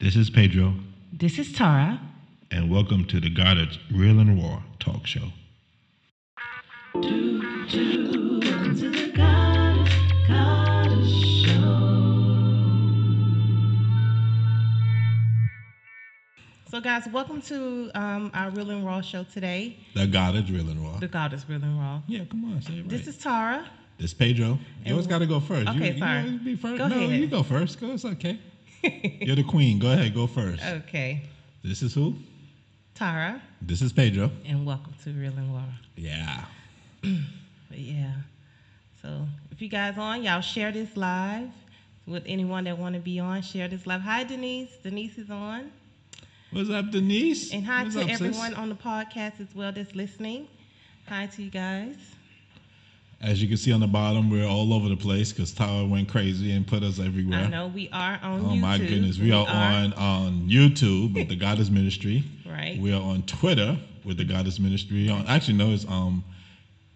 This is Pedro. This is Tara. And welcome to the Goddard's Real and Raw talk show. Welcome to the Goddard Show. So guys, welcome to our Real and Raw show today. The Goddard's Real and Raw. The Goddard's Real and Raw. Yeah, come on, say it right. This is Tara. This is Pedro. You always got to go first. Okay, sorry. You be first. Go ahead. You go first. It's okay. You're the queen. Go ahead. Go first. Okay. This is who? Tara. This is Pedro. And welcome to Real and Raw. Yeah. But yeah. So if you guys on, y'all share this live with anyone that want to be on. Share this live. Hi, Denise. Denise is on. What's up, Denise? And hi to everyone on the podcast as well that's listening. Hi to you guys. As you can see on the bottom, we're all over the place because Tara went crazy and put us everywhere. I know. We are on YouTube. Oh, my goodness. We are on YouTube with The Goddess Ministry. Right. We are on Twitter with The Goddess Ministry. It's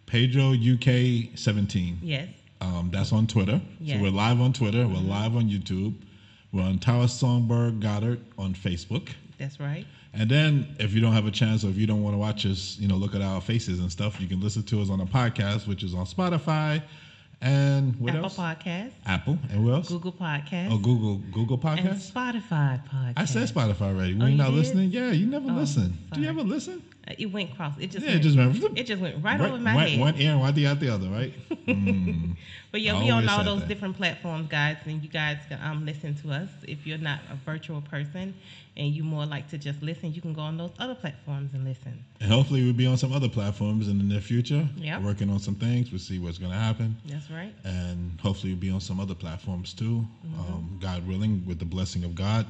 PedroUK17. Yes. That's on Twitter. Yes. So we're live on Twitter. We're live on YouTube. We're on Tower Songberg Goddard on Facebook. That's right. And then if you don't have a chance or if you don't want to watch us, look at our faces and stuff, you can listen to us on a podcast, which is on Spotify and what else? Apple Podcast. Apple. And what else? Google Podcast. Oh, Google Podcast? And Spotify Podcast. I said Spotify already. Were you not listening? Yeah, you never listen. Sorry. Do you ever listen? It went cross. It just went right over my head. One ear and right out the other, right? But yeah, we on all those different platforms, guys, and you guys can listen to us. If you're not a virtual person and you more like to just listen, you can go on those other platforms and listen. And hopefully we'll be on some other platforms in the near future. Yeah. Working on some things. We'll see what's going to happen. That's right. And hopefully we'll be on some other platforms too. Mm-hmm. God willing, with the blessing of God,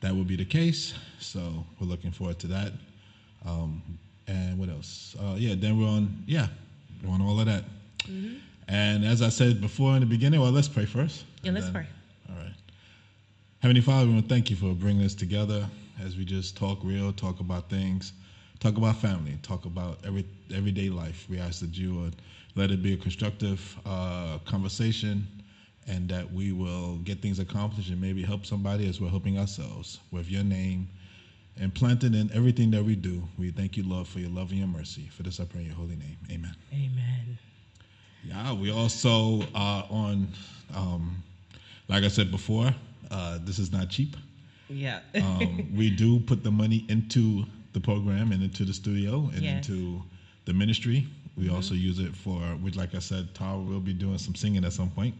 that will be the case. So we're looking forward to that. And what else? Then we're on all of that. Mm-hmm. And as I said before in the beginning, well, let's pray first. Yeah, let's pray. All right. Heavenly Father, we want to thank you for bringing us together as we just talk real, talk about things, talk about family, talk about everyday life. We ask that you would let it be a constructive conversation and that we will get things accomplished and maybe help somebody as we're helping ourselves with your name. And planted in everything that we do, we thank you, Lord, for your love and your mercy. For this I pray in your holy name. Amen. Amen. Yeah, we also are on, like I said before, this is not cheap. Yeah. We do put the money into the program and into the studio and into the ministry. We also use it for, which, like I said, Tara will be doing some singing at some point.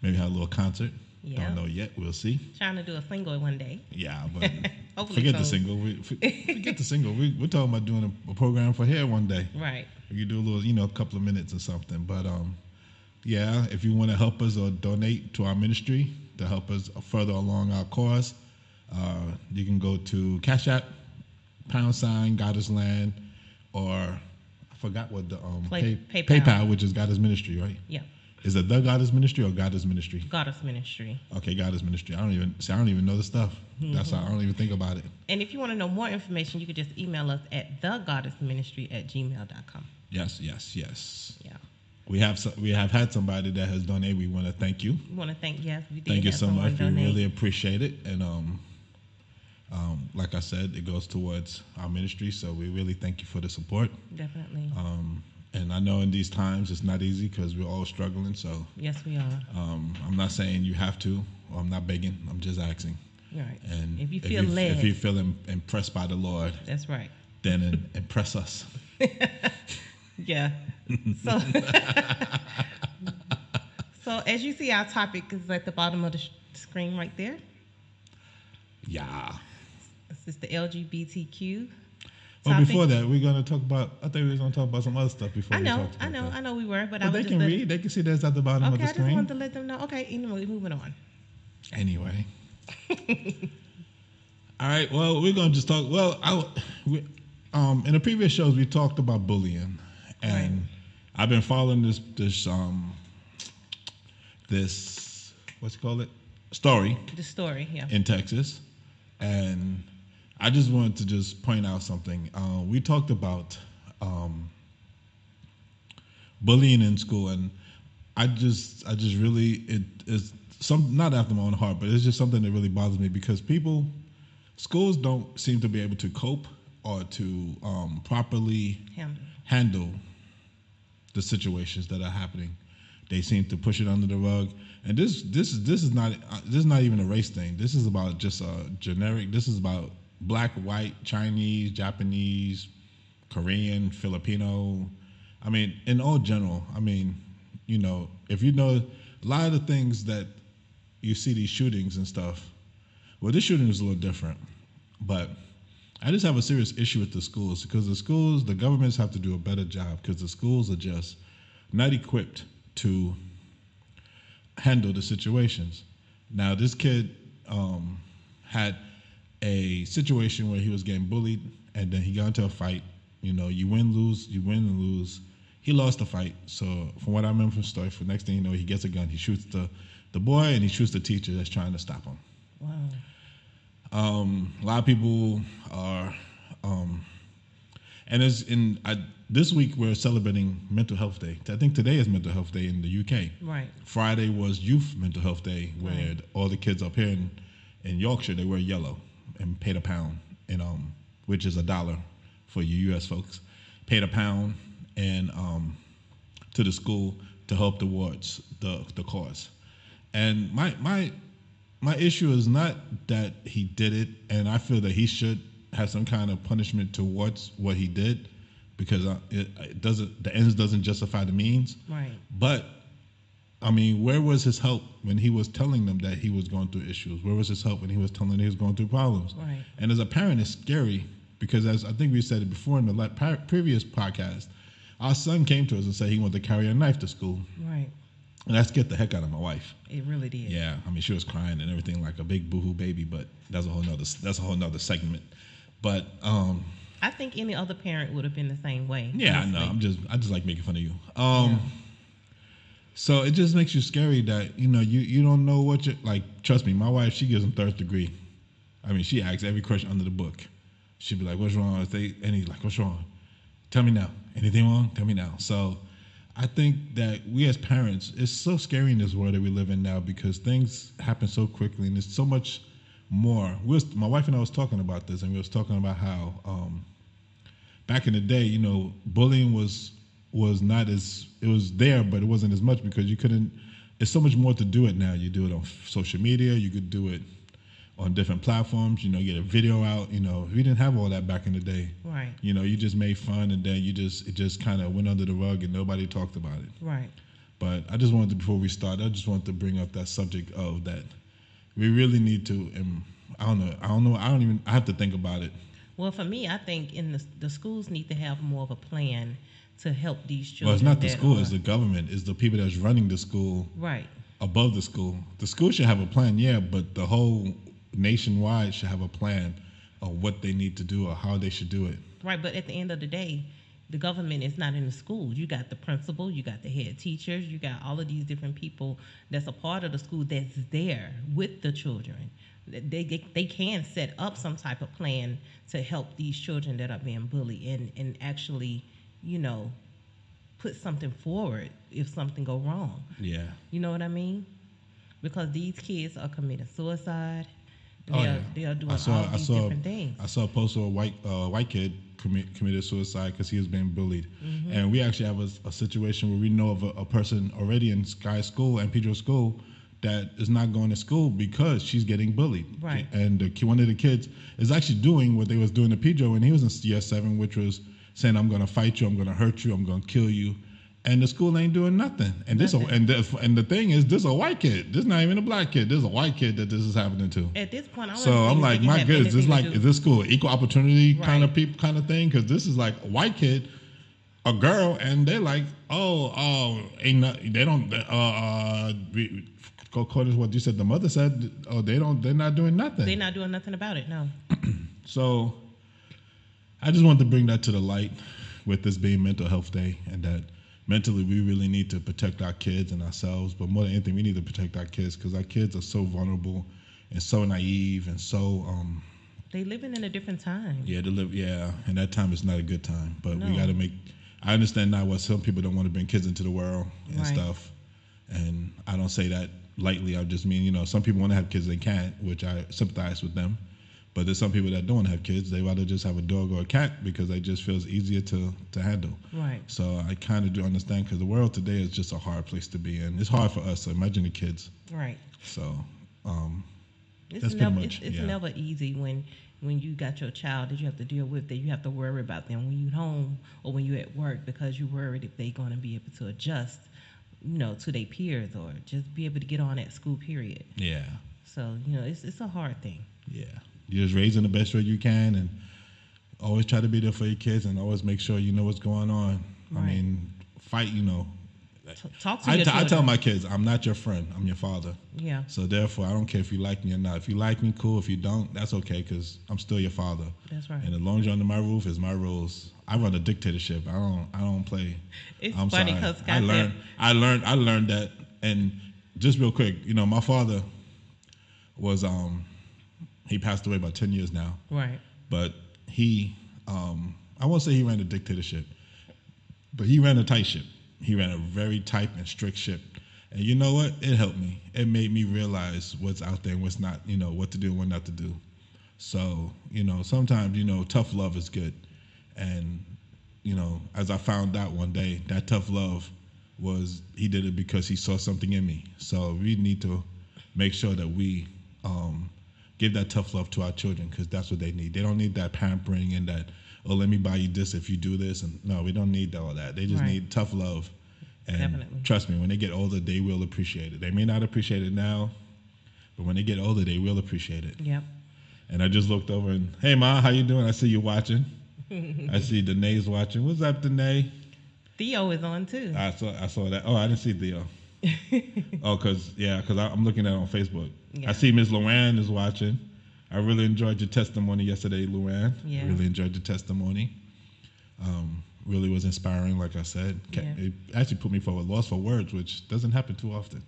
Maybe have a little concert. Yeah. Don't know yet. We'll see. Trying to do a single one day. Yeah, but forget the single. We're talking about doing a program for hair one day. Right. You do a little, a couple of minutes or something. But if you want to help us or donate to our ministry to help us further along our cause, you can go to Cash App, # Goddess Land, or I forgot what the PayPal, which is Goddess Ministry, right? Yeah. Is it The Goddess Ministry or Goddess Ministry? Goddess Ministry. Okay, Goddess Ministry. I don't even know the stuff. Mm-hmm. That's why I don't even think about it. And if you want to know more information, you could just email us at thegoddessministry@gmail.com. Yes. Yeah. We have had somebody that has donated. We want to thank you. Thank you so much. We really appreciate it. And like I said, it goes towards our ministry. So we really thank you for the support. Definitely. And I know in these times it's not easy because we're all struggling. So yes, we are. I'm not saying you have to. Or I'm not begging. I'm just asking. Right. And if you feel led, if you feel impressed by the Lord, that's right. Then impress us. Yeah. So, so as you see, our topic is at the bottom of the screen right there. Yeah. This is the LGBTQ. But before that, we're going to talk about, I think we were going to talk about some other stuff before I know we were, but they can read. They can see that's at the bottom of the screen. Okay, I just want to let them know. Okay, anyway, moving on. Anyway. All right, well, we're going to just talk. Well, in the previous shows, we talked about bullying. And I've been following this what's it called? Story. The story, yeah. In Texas. And I just wanted to point out something. We talked about bullying in school, and I just really it is some, not after my own heart, but it's just something that really bothers me because people, schools don't seem to be able to cope or to properly handle the situations that are happening. They seem to push it under the rug, and this is not even a race thing. This is about just a generic. This is about black, white, Chinese, Japanese, Korean, Filipino. I mean, in all general. I mean, you know, if you know a lot of the things that you see these shootings and stuff. Well, this shooting is a little different, but I just have a serious issue with the schools because the schools, the governments have to do a better job because the schools are just not equipped to handle the situations. Now, this kid had a situation where he was getting bullied, and then he got into a fight. You know, you win and lose. He lost the fight. So from what I remember from the story, for the next thing you know, he gets a gun. He shoots the boy, and he shoots the teacher that's trying to stop him. Wow. A lot of people are, this week we're celebrating Mental Health Day. I think today is Mental Health Day in the UK. Right. Friday was Youth Mental Health Day, where all the kids up here in Yorkshire, they wear yellow and paid a pound, and which is $1 for you US folks. Paid a pound and to the school to help towards the cause. And my issue is not that he did it, and I feel that he should have some kind of punishment towards what he did, because it doesn't. The ends doesn't justify the means. Right. But I mean, where was his help when he was telling them that he was going through issues? Where was his help when he was telling them he was going through problems? Right. And as a parent, it's scary because, as I think we said it before in the previous podcast, our son came to us and said he wanted to carry a knife to school. Right. And that scared the heck out of my wife. It really did. Yeah, I mean, she was crying and everything like a big boohoo baby, but that's a whole nother segment. But I think any other parent would have been the same way. Yeah, honestly. I know. I just like making fun of you. So it just makes you scary that you don't know what you like. Trust me, my wife, she gives them third degree. I mean, she asks every question under the book. She'd be like, "What's wrong?" And he's like, "What's wrong? Tell me now. Anything wrong? Tell me now." So I think that we as parents, it's so scary in this world that we live in now because things happen so quickly and there's so much more. My wife and I was talking about this, and we was talking about how back in the day, bullying was not as, it was there, but it wasn't as much because you couldn't, it's so much more to do it now. You do it on social media, you could do it on different platforms, get a video out, we didn't have all that back in the day. Right. You just made fun, and then it just kind of went under the rug and nobody talked about it. Right. But I just wanted to, before we start, I just wanted to bring up that subject of that we really need to, and I have to think about it. Well, for me, I think in the schools need to have more of a plan to help these children. Well, it's not the school, it's the government, it's the people that's running the school. Right. Above the school. The school should have a plan, yeah, but the whole nationwide should have a plan of what they need to do or how they should do it. Right, but at the end of the day, the government is not in the school. You got the principal, you got the head teachers, you got all of these different people that's a part of the school that's there with the children. They can set up some type of plan to help these children that are being bullied and actually, put something forward if something go wrong. Yeah. You know what I mean? Because these kids are committing suicide. They are doing different things. I saw a post of a white kid committed suicide because he was being bullied. Mm-hmm. And we actually have a situation where we know of a person already in Sky School and Pedro School that is not going to school because she's getting bullied. Right. And one of the kids is actually doing what they was doing to Pedro when he was in year 7, which was saying, "I'm going to fight you, I'm going to hurt you, I'm going to kill you." And the school ain't doing nothing. And the thing is, this a white kid. This not even a black kid. This is a white kid that this is happening to. At this point, I'm like, my goodness, is this school equal opportunity kind of thing? Because this is like a white kid, a girl, and they're like, what you said the mother said. Oh, they're not doing nothing. They're not doing nothing about it. No. So, I just wanted to bring that to the light, with this being Mental Health Day, and that. Mentally, we really need to protect our kids and ourselves, but more than anything, we need to protect our kids because our kids are so vulnerable and so naive and so. They living in a different time. Yeah, and that time is not a good time. But we got to make. I understand now why some people don't want to bring kids into the world and stuff, and I don't say that lightly. I just mean, you know, some people want to have kids, they can't, which I sympathize with them. But there's some people that don't want to have kids. They rather just have a dog or a cat because they just feels easier to handle. Right. So I kind of do understand, because the world today is just a hard place to be in. It's hard for us, so imagine the kids. Right. So that's pretty much. It's never easy when you got your child that you have to deal with, that you have to worry about them when you're home or when you're at work, because you're worried if they're going to be able to adjust, you know, to their peers or just be able to get on at school, period. Yeah. So, you know, it's a hard thing. Yeah. You're just raising the best way you can and always try to be there for your kids and always make sure you know what's going on. Right. I mean, fight, you know. Talk to your children. I tell my kids, I'm not your friend. I'm your father. Yeah. So, therefore, I don't care if you like me or not. If you like me, cool. If you don't, that's okay, because I'm still your father. That's right. And as long as you're under my roof, it's my rules. I run a dictatorship. I don't play. It's I'm funny because I learned that. And just real quick, you know, my father was... He passed away about 10 years now. Right. But he, I won't say he ran a dictatorship, but he ran a tight ship. He ran a very tight and strict ship. And you know what? It helped me. It made me realize what's out there and what's not, you know, what to do and what not to do. So, you know, sometimes, you know, tough love is good. And, you know, as I found out one day, that tough love was, he did it because he saw something in me. So we need to make sure that we, give that tough love to our children, because that's what they need. They don't need that pampering and that, oh, let me buy you this if you do this. And no, we don't need all that. They just need tough love. And definitely, trust me, when they get older, they will appreciate it. They may not appreciate it now, but when they get older, they will appreciate it. Yep. And I just looked over and, hey, Ma, how you doing? I see you watching. I see Danae's watching. What's up, Danae? Theo is on, too. I saw that. Oh, I didn't see Theo. Oh, because I'm looking at it on Facebook. Yeah. I see Ms. Luann is watching. I really enjoyed your testimony yesterday, Luann. Yeah. Really enjoyed your testimony. Really was inspiring, like I said. Yeah. It actually put me forward, lost for words, which doesn't happen too often.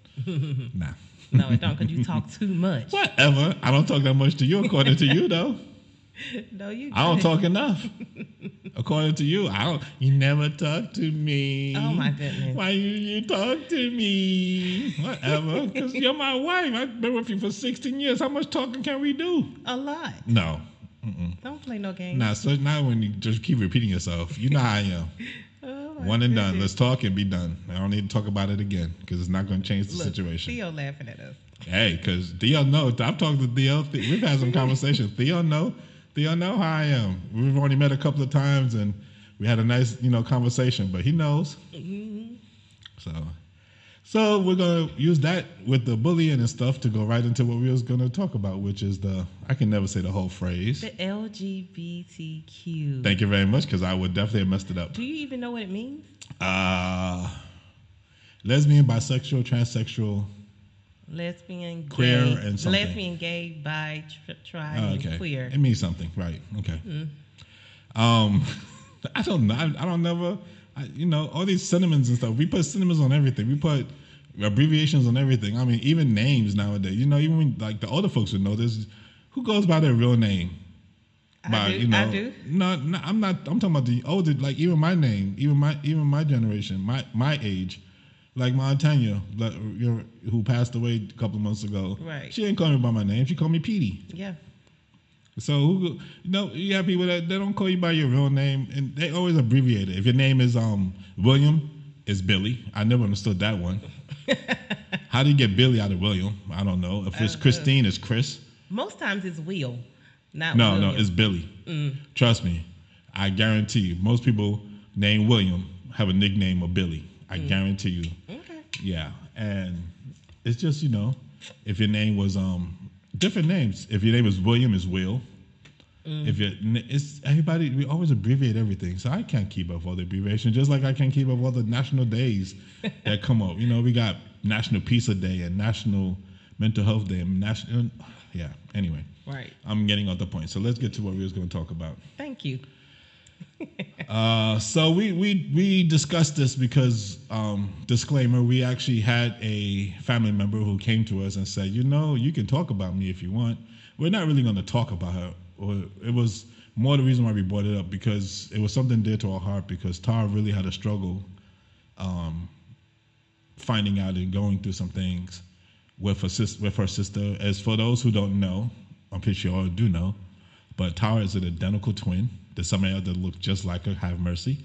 Nah. No, it don't, because you talk too much. Whatever. I don't talk that much to you, according to you, though. No, you don't. I don't talk enough. According to you, I don't. You never talk to me. Oh, my goodness. Why you talk to me? Whatever. Because you're my wife. I've been with you for 16 years. How much talking can we do? A lot. No. Mm-mm. Don't play no games. Nah, so not when you just keep repeating yourself. You know how I am. Oh, one and goodness. Done. Let's talk and be done. I don't need to talk about it again, because it's not going to change the situation. Theo laughing at us. Hey, because Theo knows. I've talked to Theo. We've had some conversations. Theo know how I am. We've only met a couple of times, and we had a nice, you know, conversation. But he knows. Mm-hmm. So we're gonna use that with the bullying and stuff to go right into what we was gonna talk about, which is the, I can never say the whole phrase. The LGBTQ. Thank you very much, because I would definitely have messed it up. Do you even know what it means? Lesbian, bisexual, transsexual. Lesbian, queer, gay, and something. Lesbian, gay, bi, tri, and queer. It means something, right? Okay. Mm-hmm. I don't know. You know, all these synonyms and stuff. We put synonyms on everything. We put abbreviations on everything. I mean, even names nowadays. You know, even when, like, the older folks would know this. Who goes by their real name? I do. No, I'm not. I'm talking about the older. Like, even my name, even my generation, my age. Like Mama Tanya, who passed away a couple of months ago. Right. She didn't call me by my name. She called me Petey. Yeah. So, you have people that they don't call you by your real name, and they always abbreviate it. If your name is William, it's Billy. I never understood that one. How do you get Billy out of William? I don't know. If it's Christine, it's Chris. Most times it's Will, not William. No, it's Billy. Mm. Trust me. I guarantee you, most people named William have a nickname of Billy. I guarantee you. Okay. Yeah. And it's just, you know, if your name was different names. If your name is William, it's Will. Mm. We always abbreviate everything. So I can't keep up all the abbreviations, just like I can't keep up all the national days that come up. You know, we got National Pizza Day and National Mental Health Day and National. Yeah. Anyway. Right. I'm getting off the point. So let's get to what we was going to talk about. Thank you. So we discussed this because, disclaimer, we actually had a family member who came to us and said, you know, you can talk about me if you want. We're not really going to talk about her. Or it was more the reason why we brought it up, because it was something dear to our heart, because Tara really had a struggle finding out and going through some things. with her sister. As for those who don't know, I'm pretty sure you all do know, but Tower is an identical twin. There's somebody else that looks just like her, have mercy.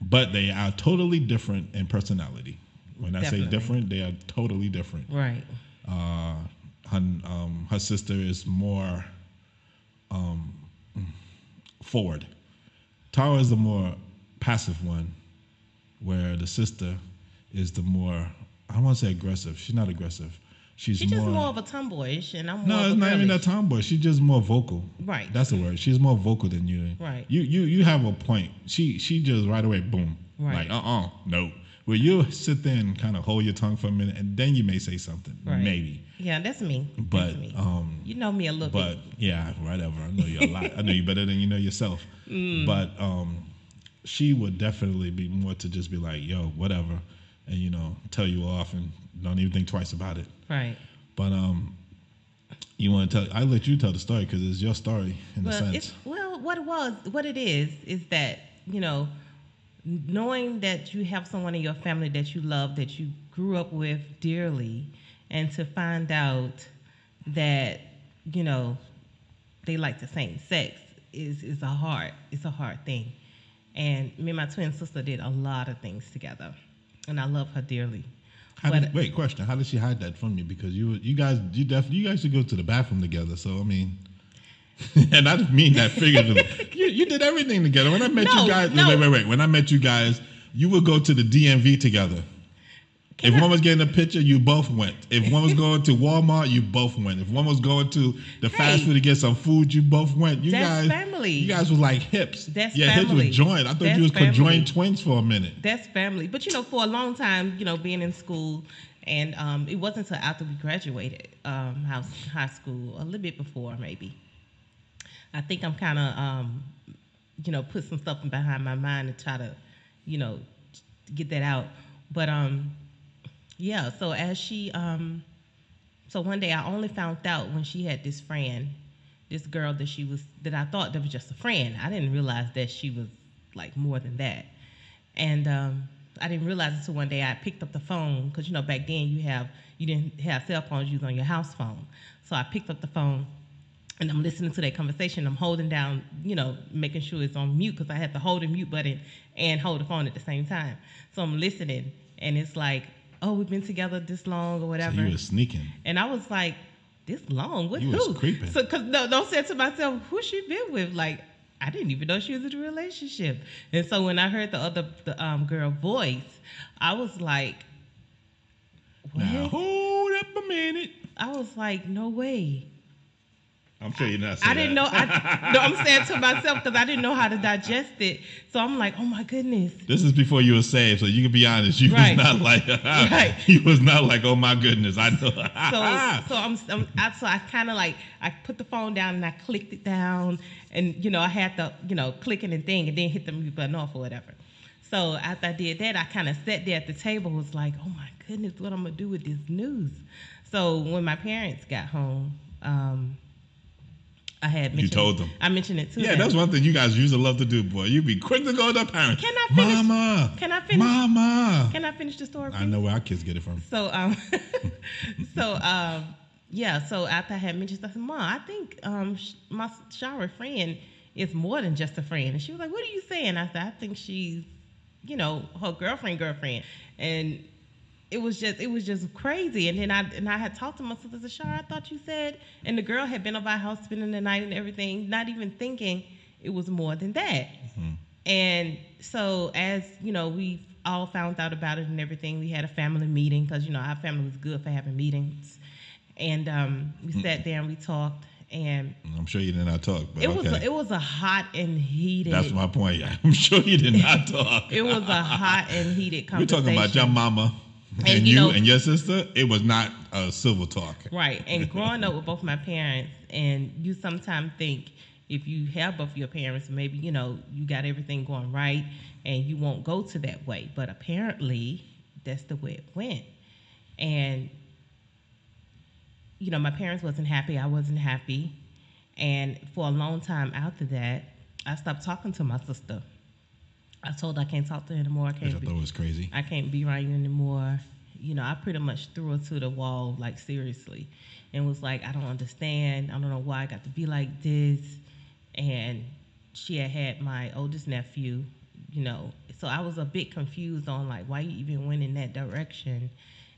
But they are totally different in personality. When I Definitely. Say different, they are totally different. Right. Her sister is more forward. Tara is the more passive one, where the sister is the more, I don't want to say aggressive. She's not aggressive. She's just more of a tomboyish, and I'm more of a girlish. No, it's not even a tomboy. She's just more vocal. Right. That's the word. She's more vocal than you. Right. You have a point. She just right away, boom. Right. Like, no. Well, you'll sit there and kind of hold your tongue for a minute, and then you may say something. Right. Maybe. Yeah, that's me. But that's me. You know me a little bit. But yeah, whatever. I know you a lot. I know you better than you know yourself. Mm. But she would definitely be more to just be like, yo, whatever, and tell you off, and don't even think twice about it. Right. But you want to tell? I let you tell the story because it's your story in a sense. What it is that knowing that you have someone in your family that you love, that you grew up with dearly, and to find out that, they like the same sex is a hard thing. And me and my twin sister did a lot of things together, and I love her dearly. How did she hide that from you? Because you guys should go to the bathroom together. So, I mean... and I mean that figuratively. you did everything together. When I met you guys, wait. When I met you guys, you would go to the DMV together. If one was getting a picture, you both went. If one was going to Walmart, you both went. If one was going to the fast food to get some food, you both went. That's family. You guys was like hips. That's family. Yeah, hips was joined. I thought you was conjoined twins for a minute. That's family. But for a long time, being in school, and it wasn't until after we graduated high school, a little bit before maybe. I think I'm kind of, put some stuff behind my mind and try to, get that out. But, so as she, so one day I only found out when she had this friend, this girl that I thought that was just a friend. I didn't realize that she was like more than that. And I didn't realize it until one day I picked up the phone because, back then you didn't have cell phones, you was on your house phone. So I picked up the phone. And I'm listening to that conversation. I'm holding down, making sure it's on mute because I had to hold the mute button and hold the phone at the same time. So I'm listening, and it's like, oh, we've been together this long or whatever. So you were sneaking. And I was like, this long? What? You was creeping. So, because I said to myself, who she been with? Like, I didn't even know she was in a relationship. And so when I heard the other girl voice, I was like, what? Now hold up a minute. I was like, no way. I'm sure you're not saying I didn't know. I'm saying to myself because I didn't know how to digest it. So I'm like, oh my goodness. This is before you were saved, so you can be honest. You right. was not like, right. You was not like, oh my goodness, I know. So I kind of like I put the phone down and I clicked it down, and I had to clicking and thing and then hit the mute button off or whatever. So after I did that, I kind of sat there at the table, was like, oh my goodness, what I'm gonna do with this news? So when my parents got home. I had mentioned. You told them. I mentioned it too. Yeah, that's one thing you guys used to love to do, boy. You'd be quick to go to parents. Mama. Can I finish the story? Please? I know where our kids get it from. So, So after I had mentioned, I said, Mom, I think my shower friend is more than just a friend. And she was like, what are you saying? I said, I think she's, her girlfriend. And It was just crazy. And then I had talked to my sister, Shara, I thought you said, and the girl had been over our house spending the night and everything, not even thinking it was more than that. Mm-hmm. And so as, we all found out about it and everything, we had a family meeting because, our family was good for having meetings. And we sat there and we talked. And I'm sure you did not talk. But it was a hot and heated. That's my point. I'm sure you did not talk. It was a hot and heated conversation. We're talking about your mama. And you and your sister, it was not a civil talk. Right. And growing up with both my parents, and you sometimes think if you have both your parents, maybe, you got everything going right and you won't go to that way. But apparently that's the way it went. And, my parents wasn't happy. I wasn't happy. And for a long time after that, I stopped talking to my sister. I told her I can't talk to her anymore. I thought it was crazy. I can't be around you anymore. you know, I pretty much threw her to the wall, like, seriously, and was like, I don't understand. I don't know why I got to be like this. And she had had my oldest nephew, you know, so I was a bit confused on, like, why you even went in that direction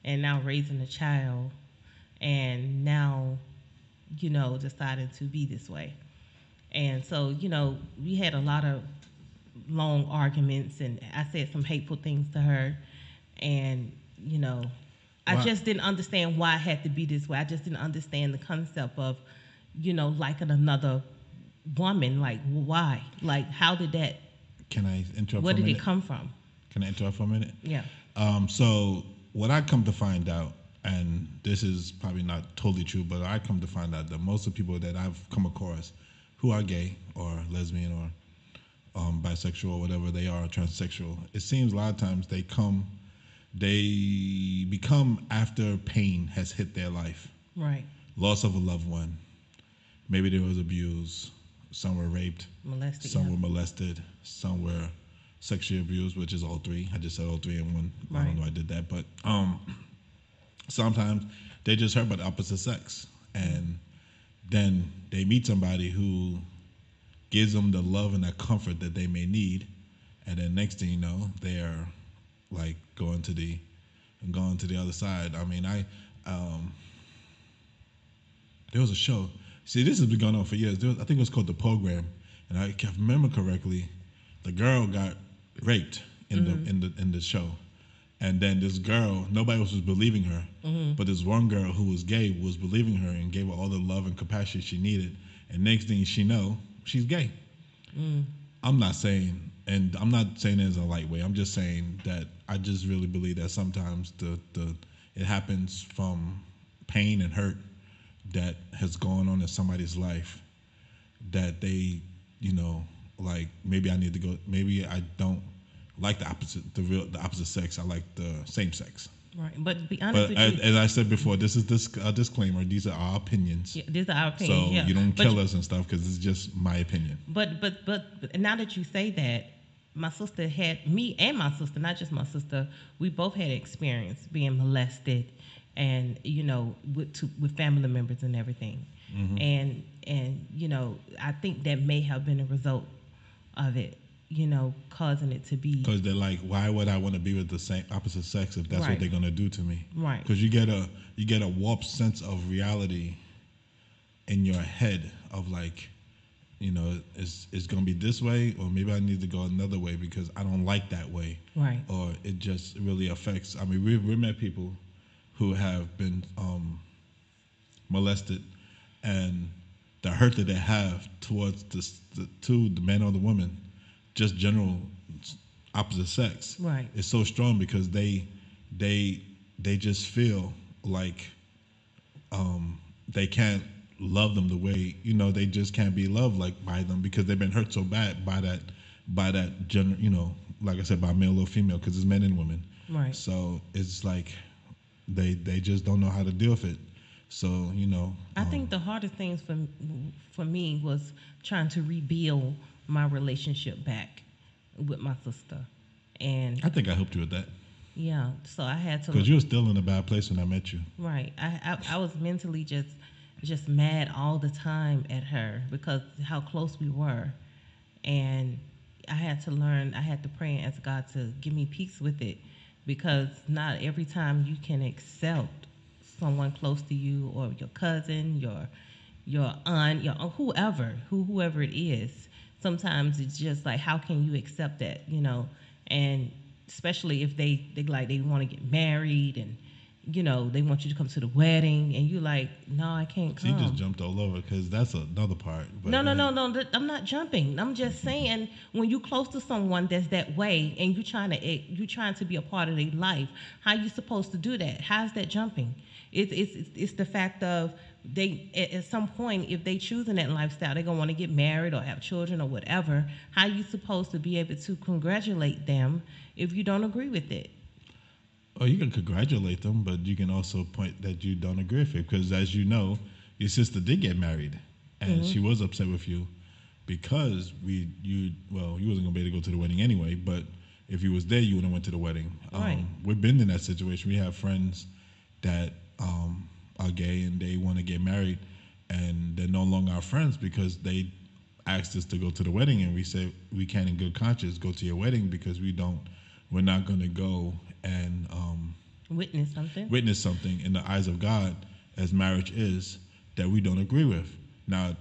and now raising a child and now, you know, deciding to be this way. And so, you know, we had a lot of long arguments, and I said some hateful things to her, and, you know, I just didn't understand why I had to be this way. I just didn't understand the concept of, you know, liking another woman. Like, why? Like, how did that... Can I interrupt for a minute? Where did it come from? Can I interrupt for a minute? Yeah. So what I come to find out, and this is probably not totally true, but I come to find out that most of the people that I've come across who are gay or lesbian or bisexual or whatever they are, transsexual, it seems a lot of times they become after pain has hit their life. Right. Loss of a loved one. Maybe they was abused. Some were raped, molested, some were molested, some were sexually abused, which is all three. I just said all three in one. Right. I don't know why I did that, but sometimes they just hurt by the opposite sex. And then they meet somebody who gives them the love and the comfort that they may need. And then next thing you know, they are like going to the other side. I mean, there was a show. See, this has been going on for years. I think it was called The Program, and I can't remember correctly. The girl got raped in the show, and then this girl, nobody else was believing her, but this one girl who was gay was believing her and gave her all the love and compassion she needed. And next thing she know, she's gay. I'm not saying it in a light way. I'm just saying that I just really believe that sometimes it happens from pain and hurt that has gone on in somebody's life that they, you know, like, maybe I need to go, maybe I don't like the opposite sex. I like the same sex. Right. But be honest with you. As I said before, this is a disclaimer. These are our opinions. Yeah, these are our opinions. So you don't kill us and stuff, because it's just my opinion. But now that you say that, my sister had, me and my sister, not just my sister, we both had experience being molested, and, you know, with family members and everything. Mm-hmm. And, you know, I think that may have been a result of it, you know, causing it to be... Because they're like, why would I want to be with the same opposite sex if that's what they're going to do to me? Right. Because you get a warped sense of reality in your head of, like, you know, it's going to be this way, or maybe I need to go another way because I don't like that way. Right. Or it just really affects... I mean, we met people who have been molested, and the hurt that they have towards the man or the woman, just general opposite sex, right, is so strong because they just feel like they can't love them the way, you know, they just can't be loved like by them because they've been hurt so bad by that general, you know, like I said, by male or female, because it's men and women, right? So it's like. They just don't know how to deal with it. So, you know. I think the hardest things for me was trying to rebuild my relationship back with my sister. And I think I helped you with that. Yeah. So I had to. Because you were still in a bad place when I met you. Right. I was mentally just mad all the time at her because how close we were. And I had to pray and ask God to give me peace with it. Because not every time you can accept someone close to you, or your cousin, your aunt, your whoever it is. Sometimes it's just like, how can you accept that, you know? And especially if they want to get married and, you know, they want you to come to the wedding, and you like, no, I can't come. She just jumped all over, because that's another part. But no, I'm not jumping. I'm just saying, when you're close to someone that's that way, and you're trying to be a part of their life, how you supposed to do that? How's that jumping? It's the fact of they at some point, if they choosing that lifestyle, they're gonna want to get married or have children or whatever. How you supposed to be able to congratulate them if you don't agree with it? Oh, you can congratulate them, but you can also point that you don't agree with it, because, as you know, your sister did get married, and she was upset with you because you wasn't going to be able to go to the wedding anyway, but if you was there, you would have went to the wedding. Right. We've been in that situation. We have friends that are gay and they want to get married, and they're no longer our friends because they asked us to go to the wedding, and we say we can't in good conscience go to your wedding because we're not going to go and witness something in the eyes of God as marriage is that we don't agree with. Now,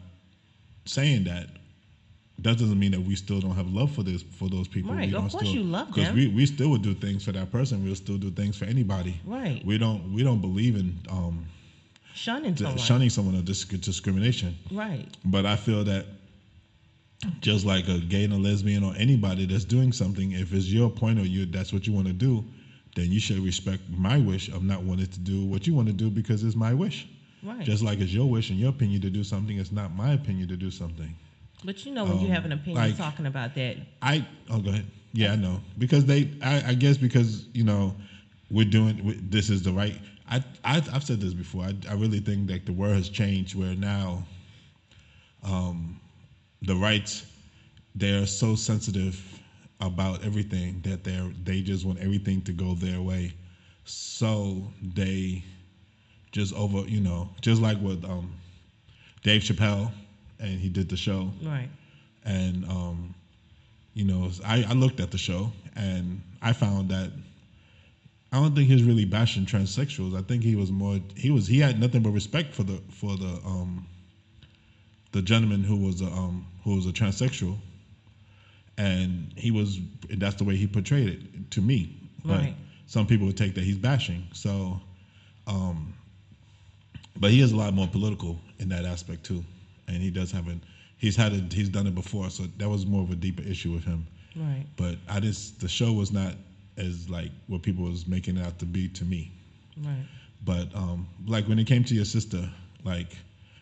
saying that doesn't mean that we still don't have love for those people. Right, of course you love them. Because we still would do things for that person. We'll still do things for anybody. Right. We don't believe in shunning someone or discrimination. Right. But I feel that just like a gay and a lesbian or anybody that's doing something, if it's your point or that's what you want to do, then you should respect my wish of not wanting to do what you want to do because it's my wish. Right. Just like it's your wish and your opinion to do something, it's not my opinion to do something. But you know when you have an opinion like, talking about that. Go ahead. Yeah, I know. Because I guess because, you know, this is the right. I've said this before. I really think that the world has changed where now the rights, they're so sensitive about everything that they just want everything to go their way. So they just just like with Dave Chappelle. And he did the show. Right. And, I looked at the show and I found that I don't think he was really bashing transsexuals. I think he was more, he had nothing but respect for the gentleman who was a transsexual. And that's the way he portrayed it to me. Right. But some people would take that he's bashing. So, but he is a lot more political in that aspect too. And he does have he's done it before, so that was more of a deeper issue with him. Right. But the show was not as like what people was making it out to be to me. Right. But like when it came to your sister, like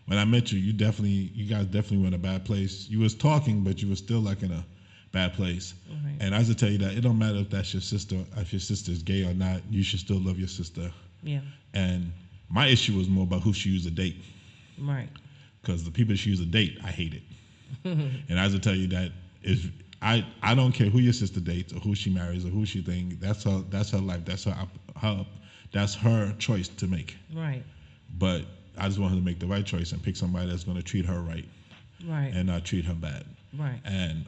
when I met you, you guys definitely were in a bad place. You was talking, but you were still like in a bad place. Right. And I used to tell you that it don't matter if that's your sister, if your sister's gay or not, you should still love your sister. Yeah. And my issue was more about who she used to date. Right. Because the people she used to date, I hate it. And I just tell you that if I don't care who your sister dates or who she marries or who she thinks, that's her life, that's her choice to make. Right. But I just want her to make the right choice and pick somebody that's going to treat her right. Right. And not treat her bad. Right. And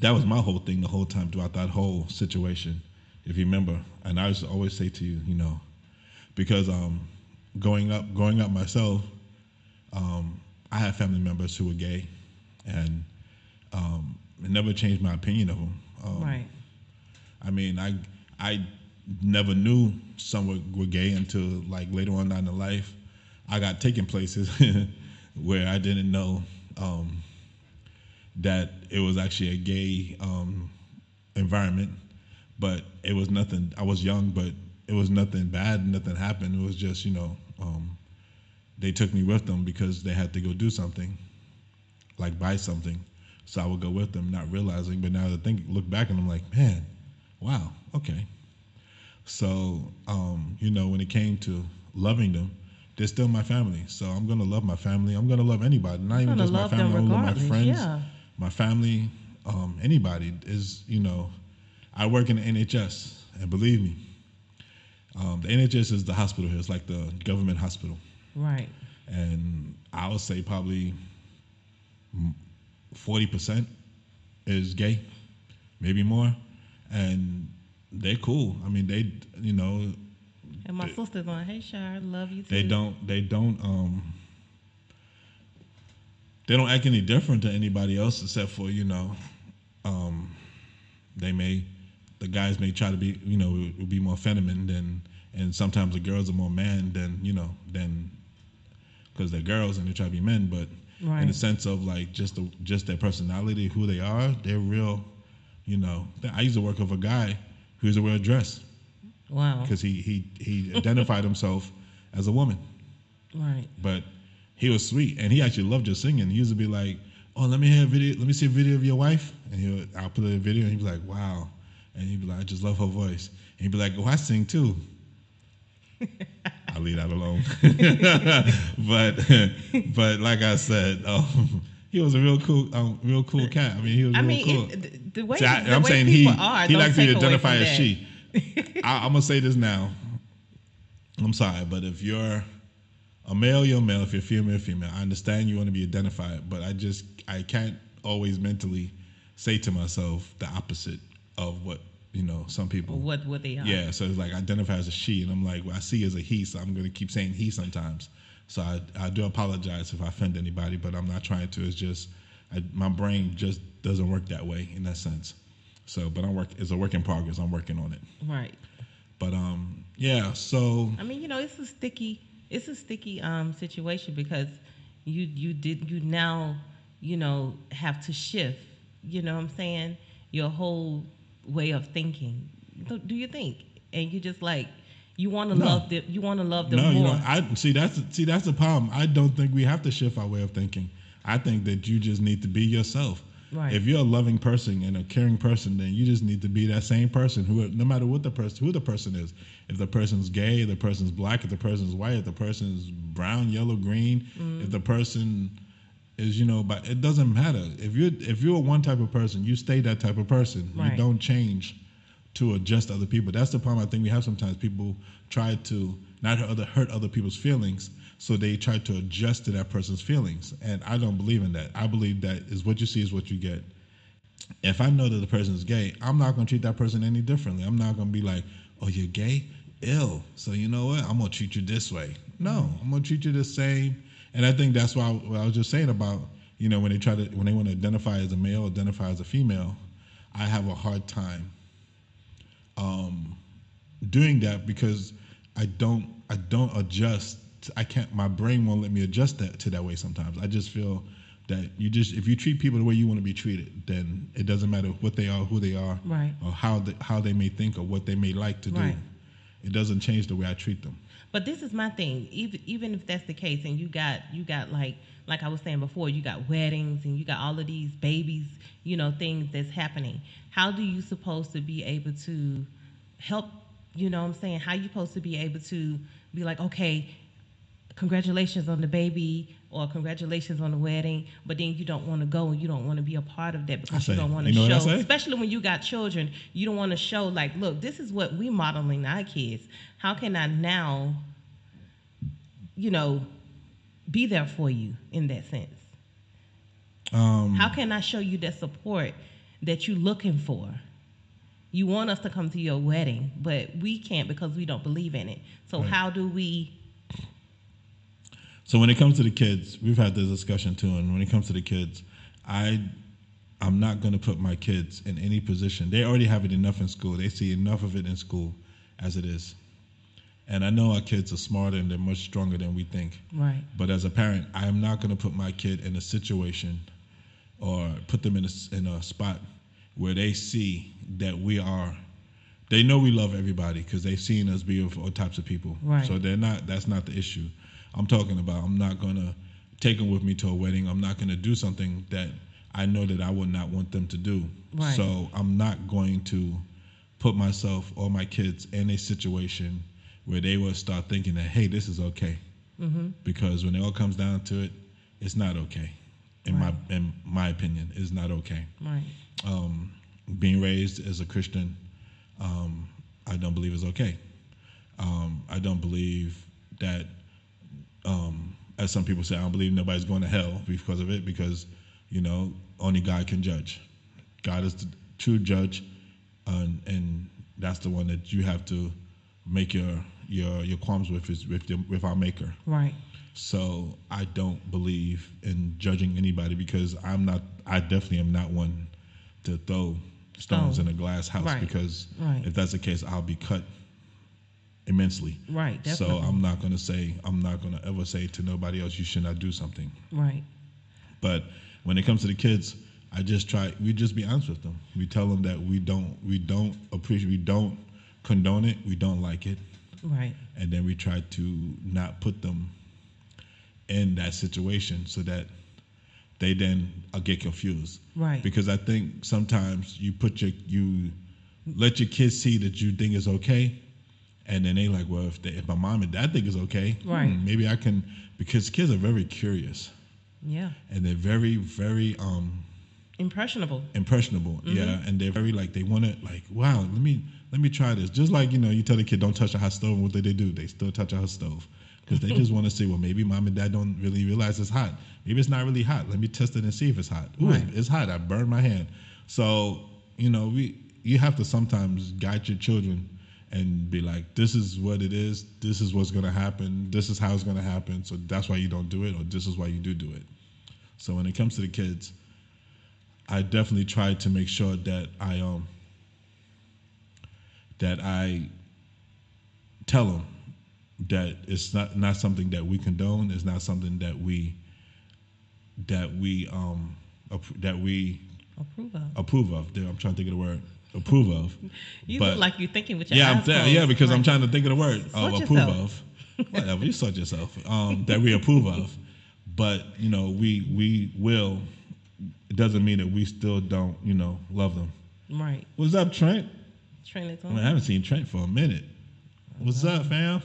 that was my whole thing the whole time throughout that whole situation, if you remember. And I used to always say to you, because growing up myself. I had family members who were gay, and it never changed my opinion of them. Right. I mean, I never knew some were gay until like later on down in life. I got taken places where I didn't know that it was actually a gay environment, but it was nothing. I was young, but it was nothing bad. Nothing happened. It was just they took me with them because they had to go do something, like buy something. So I would go with them, not realizing. But now I look back and I'm like, man, wow, okay. So, when it came to loving them, they're still my family. So I'm going to love my family. I'm going to love anybody, not even just my family. I'm going to love my friends, my family, anybody. I work in the NHS, and believe me, the NHS is the hospital here. It's like the government hospital. Right. And I would say probably 40% is gay, maybe more. And they're cool. I mean, they. And my sister's going, hey, Shire, I love you too. They don't act any different to anybody else except for, the guys may try to be, it would be more feminine and sometimes the girls are more man than because they're girls and they try to be men, but right. In the sense of like just their personality, who they are, they're real. I used to work with a guy who used to wear a dress. Wow. Because he identified himself as a woman. Right. But he was sweet, and he actually loved just singing. He used to be like, "Oh, let me see a video of your wife," and I'll put a video, and he'd be like, "Wow," and he'd be like, "I just love her voice," and he'd be like, "Oh, I sing too." I'll leave that alone. but like I said, he was a real cool cat. I mean, he was real cool. the way, so I, the I'm way saying people he, are, he likes me to identify as she. I'm gonna say this now. I'm sorry, but if you're a male, you're a male. If you're female, you're female. I understand you want to be identified, but I can't always mentally say to myself the opposite of what, you know, some people. What they are. Yeah, so it's like identify as a she, and I'm like, well, I see as a he, so I'm gonna keep saying he sometimes. So I do apologize if I offend anybody, but I'm not trying to. It's just my brain just doesn't work that way in that sense. So, but it's a work in progress. I'm working on it. Right. But yeah. So I mean, you know, it's a sticky situation because you now you know have to shift. You know what I'm saying? Your whole way of thinking. Do you think? And you just like you want to love them. You want to love them more. No, I see. That's the problem. I don't think we have to shift our way of thinking. I think that you just need to be yourself. Right. If you're a loving person and a caring person, then you just need to be that same person. No matter what who the person is, if the person's gay, if the person's black, if the person's white, if the person's brown, yellow, green, if the person is, you know, but it doesn't matter. If you're one type of person, you stay that type of person. Right. You don't change to adjust other people. That's the problem I think we have sometimes. People try to not hurt other people's feelings. So they try to adjust to that person's feelings. And I don't believe in that. I believe that is what you see is what you get. If I know that the person is gay, I'm not going to treat that person any differently. I'm not going to be like, oh, you're gay? Ew. So you know what? I'm going to treat you this way. No, I'm going to treat you the same. And I think that's why what I was just saying about, you know, when they want to identify as a male, identify as a female, I have a hard time doing that because I don't adjust. My brain won't let me adjust to that way sometimes. I just feel that if you treat people the way you want to be treated, then it doesn't matter what they are, who they are, right, or how they may think or what they may like to do. Right. It doesn't change the way I treat them. But this is my thing. Even if that's the case, and you got like I was saying before, you got weddings and you got all of these babies, you know, things that's happening. How do you supposed to be able to help? You know what I'm saying? How you supposed to be able to be like, okay, congratulations on the baby or congratulations on the wedding, but then you don't want to go and you don't want to be a part of that because you don't want to show, especially when you got children, you don't want to show like, look, this is what we modeling our kids. How can I now, you know, be there for you in that sense? How can I show you that support that you're looking for? You want us to come to your wedding, but we can't because we don't believe in it. So right. How do we... So when it comes to the kids, we've had this discussion too, and when it comes to the kids, I'm not going to put my kids in any position. They already have it enough in school. They see enough of it in school as it is. And I know our kids are smarter and they're much stronger than we think. Right. But as a parent, I am not going to put my kid in a situation or put them in a spot where they see that they know we love everybody because they've seen us be all types of people. Right. So that's not the issue I'm talking about. I'm not going to take them with me to a wedding. I'm not going to do something that I know that I would not want them to do. Right. So I'm not going to put myself or my kids in a situation where they will start thinking that, hey, this is okay. Mm-hmm. Because when it all comes down to it, it's not okay. In my opinion, it's not okay. Right. Being raised as a Christian, I don't believe it's okay. I don't believe that... as some people say, I don't believe nobody's going to hell because of it, because, you know, only God can judge. God is the true judge, and that's the one that you have to make your qualms with, is with our Maker. Right. So I don't believe in judging anybody because I definitely am not one to throw stones in a glass house, right, because right, if that's the case, I'll be cut immensely. Right. Definitely. So I'm not going to ever say to nobody else, you should not do something. Right. But when it comes to the kids, we just be honest with them. We tell them that we don't condone it. We don't like it. Right. And then we try to not put them in that situation so that they then get confused. Right. Because I think sometimes you let your kids see that you think it's okay. And then they like, well, if my mom and dad think it's okay, right, maybe I can, because kids are very curious. Yeah. And they're very, very Impressionable, mm-hmm. Yeah, and they're very like, they want to like, wow, let me try this. Just like, you know, you tell the kid don't touch a hot stove, and what do they do? They still touch a hot stove because they just want to say, well, maybe mom and dad don't really realize it's hot. Maybe it's not really hot. Let me test it and see if it's hot. Ooh, right. It's hot. I burned my hand. So, you know, you have to sometimes guide your children and be like, this is what it is. This is what's going to happen. This is how it's going to happen. So that's why you don't do it, or this is why you do it. So when it comes to the kids, I definitely try to make sure that I tell them that it's not something that we condone. It's not something that we approve of. I'm trying to think of the word. Approve of. You look like you're thinking with your eyes closed. Yeah, because I'm trying to think of the word of approve of. Whatever, you sort yourself. That we approve of. But, you know, we will. It doesn't mean that we still don't, you know, love them. Right. What's up, Trent? Trent is on. I haven't seen Trent for a minute. What's up, fam?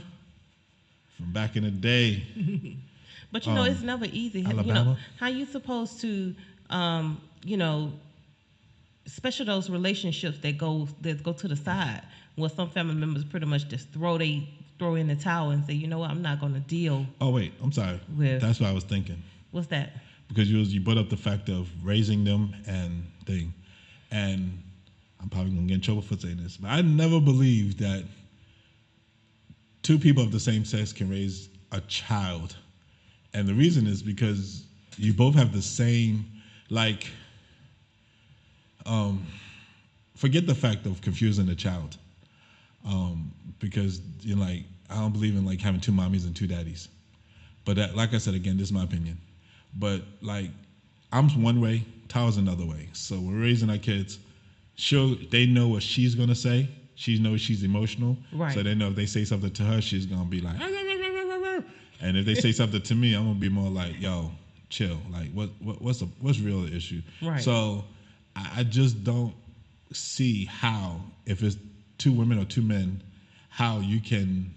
From back in the day. But, you know, it's never easy. Alabama? You know, how you supposed to, you know, especially those relationships that go to the side, where some family members pretty much just throw in the towel and say, you know what, I'm not going to deal. Oh, wait, I'm sorry. That's what I was thinking. What's that? Because you brought up the fact of raising them and thing. And I'm probably going to get in trouble for saying this, but I never believed that two people of the same sex can raise a child. And the reason is because you both have the same, like, forget the fact of confusing a child. Because you're like, I don't believe in like having two mommies and two daddies. But that, like I said, again, this is my opinion. But like, I'm one way, Tyler's another way. So we're raising our kids. They know what she's gonna say. She knows she's emotional. Right. So they know if they say something to her, she's gonna be like, and if they say something to me, I'm gonna be more like, yo, chill. Like, what's real the issue? Right. So I just don't see how, if it's two women or two men, how you can.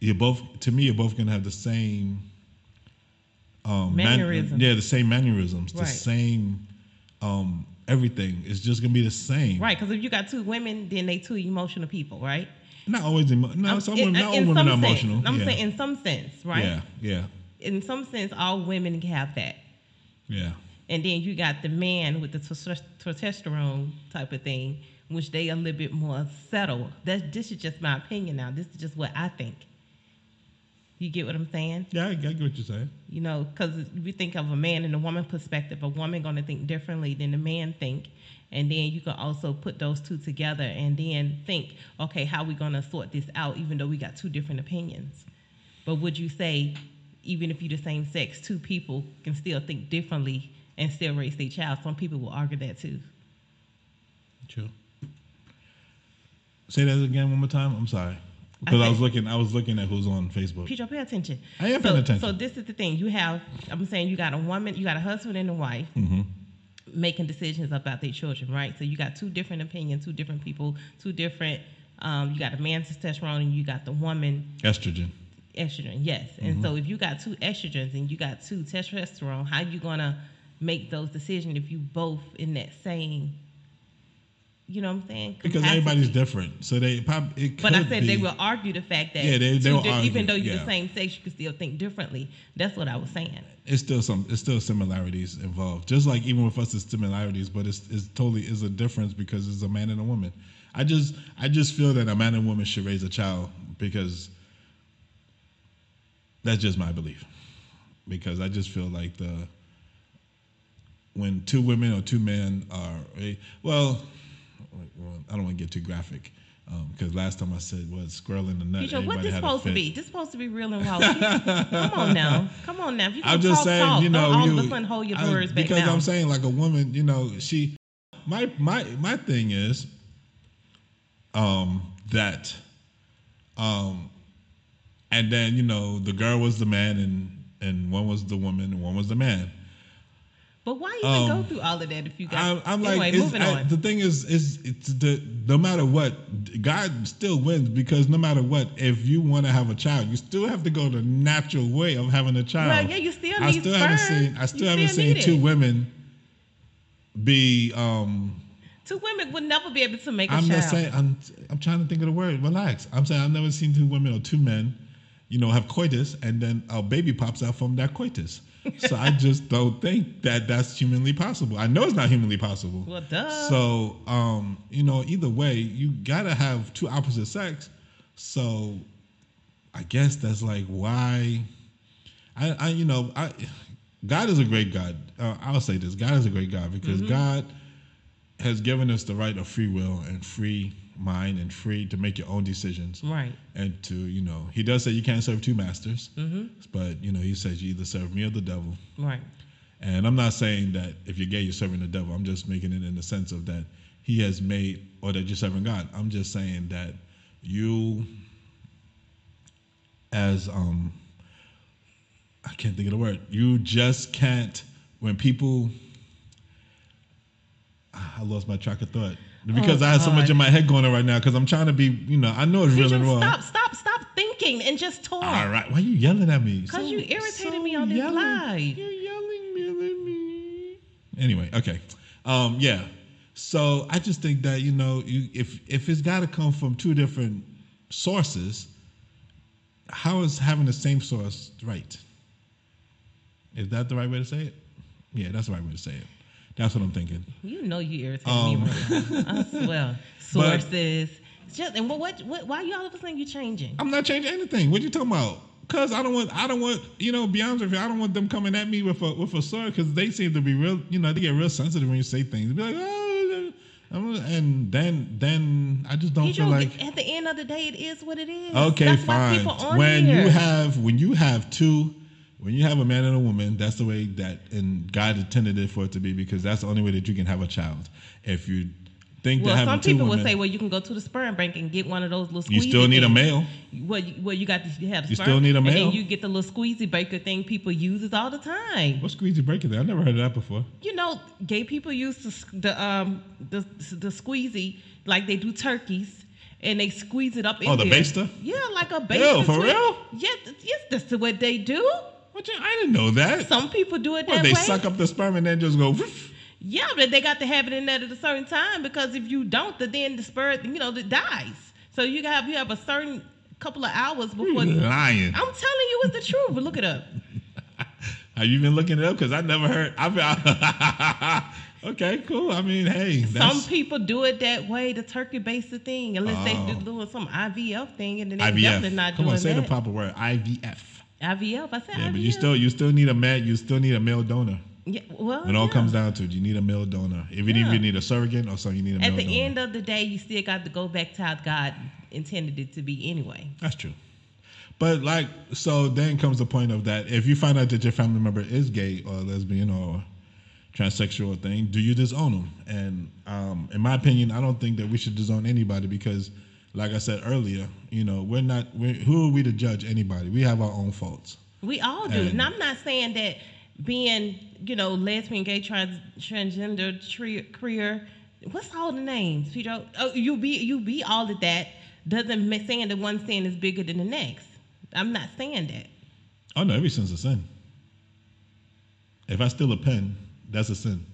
You're both gonna have the same. Mannerisms. The same mannerisms, right. The same everything. It's just gonna be the same, right? Because if you got two women, then they two emotional people, right? Not always. Not all women are emotional. I'm saying in some sense, right? Yeah. In some sense, all women have that. Yeah. And then you got the man with the testosterone type of thing, which they are a little bit more settled. This is just my opinion now. This is just what I think. You get what I'm saying? Yeah, I get what you're saying. You know, because we think of a man and a woman perspective. A woman going to think differently than a man think. And then you can also put those two together and then think, okay, how are we going to sort this out, even though we got two different opinions? But would you say, even if you're the same sex, two people can still think differently and still raise their child? Some people will argue that too. True. Say that again one more time. I'm sorry. Because I was looking at who's on Facebook. Pedro, pay attention. I am paying attention. So this is the thing. You got a woman, you got a husband and a wife making decisions about their children, right? So you got two different opinions, two different people, two different, you got a man's testosterone and you got the woman. Estrogen, yes. Mm-hmm. And so if you got two estrogens and you got two testosterone, how you going to make those decisions if you both in that same, you know what I'm saying? Because everybody's different. So they probably, they will argue the fact that even though you're the same sex, you can still think differently. That's what I was saying. It's still similarities involved. Just like even with us, it's similarities, but it's totally is a difference because it's a man and a woman. I just feel that a man and a woman should raise a child because that's just my belief. Because I just feel like when two women or two men are, well, I don't want to get too graphic because last time I said squirrel in the nut. Pedro, what this supposed to be? This supposed to be real and raw. Come on now. If you I'm just talk, saying, talk, you know, all of a sudden hold your words back now. Because I'm saying, like a woman, you know, she. My thing is that, and then you know, the girl was the man and one was the woman and one was the man. But why even go through all of that if you got? Moving on. The thing is, no matter what, God still wins because no matter what, if you want to have a child, you still have to go the natural way of having a child. Well, yeah, you still need sperm. I still haven't seen two women be two women would never be able to make a child. I'm trying to think of the word. Relax. I'm saying I've never seen two women or two men, you know, have coitus and then a baby pops out from that coitus. So I just don't think that that's humanly possible. I know it's not humanly possible. Well, duh. So, you know, either way, you gotta have two opposite sex. So I guess that's like why I God is a great God. I'll say this. God is a great God because God has given us the right of free will and free mind and free to make your own decisions. Right. And to, you know, he does say you can't serve two masters. But, you know, he says you either serve me or the devil. Right. And I'm not saying that if you're gay, you're serving the devil. I'm just making it in the sense of that he has made or that you're serving God. I'm just saying that you as I can't think of the word. You just can't. When people, I lost my track of thought because I had so much in my head going on right now. Because I'm trying to be, you know, I know it's real and raw. Stop thinking and just talk. All right, why are you yelling at me? Because you irritated me on this live. You're yelling at me. Anyway, okay, yeah. So I just think that, you know, if it's got to come from two different sources. How is having the same source right? Is that the right way to say it? Yeah, that's the right way to say it. That's what I'm thinking. You know you irritate me right now. I swear. Sources. Why you all of a sudden you changing? I'm not changing anything. What you talking about? Because I don't want, you know, Beyonce, I don't want them coming at me with a sword because they seem to be real, you know, they get real sensitive when you say things. They be like, and then I just don't feel like. At the end of the day, it is what it is. Okay, that's fine. When you have a man and a woman, that's the way that and God intended it for it to be because that's the only way that you can have a child. If you think that having two women, some people would say, well, you can go to the sperm bank and get one of those little. Squeezy you still need things. A male. Well, you got to have. You sperm, still need a male. And then you get the little squeezy breaker thing people uses all the time. What squeezy breaker thing? I never heard of that before. You know, gay people use the squeezy like they do turkeys. And they squeeze it up in there. Oh, the baster? Yeah, like a baster. Yo, for real? Yes, that's what they do. I didn't know that. Some people do it that way. They suck up the sperm and then just go. Whoosh. Yeah, but they got to have it in there at a certain time because if you don't, then the sperm, you know, it dies. So you have a certain couple of hours before. You're lying. I'm telling you, it's the truth. But look it up. Have you been looking it up? Because I never heard. Okay, cool. I mean, hey. Some people do it that way, the turkey basted thing, unless they do some IVF thing, and then they're definitely not doing that. Come on, say the proper word, IVF. IVF, I said IVF. Yeah, but you still need a man. You still need a male donor. Yeah, well, it all comes down to it. You need a male donor. If you need a surrogate or something, you need a male donor. At the end of the day, you still got to go back to how God intended it to be anyway. That's true. But like, so then comes the point of that. If you find out that your family member is gay or lesbian or transsexual thing, do you disown them? And in my opinion, I don't think that we should disown anybody because, like I said earlier, you know, who are we to judge anybody? We have our own faults. We all do. And I'm not saying that being, you know, lesbian, gay, transgender, queer, what's all the names? You be all of that doesn't mean saying that one sin is bigger than the next. I'm not saying that. Oh, no, every sin's a sin. If I steal a pen, that's a sin.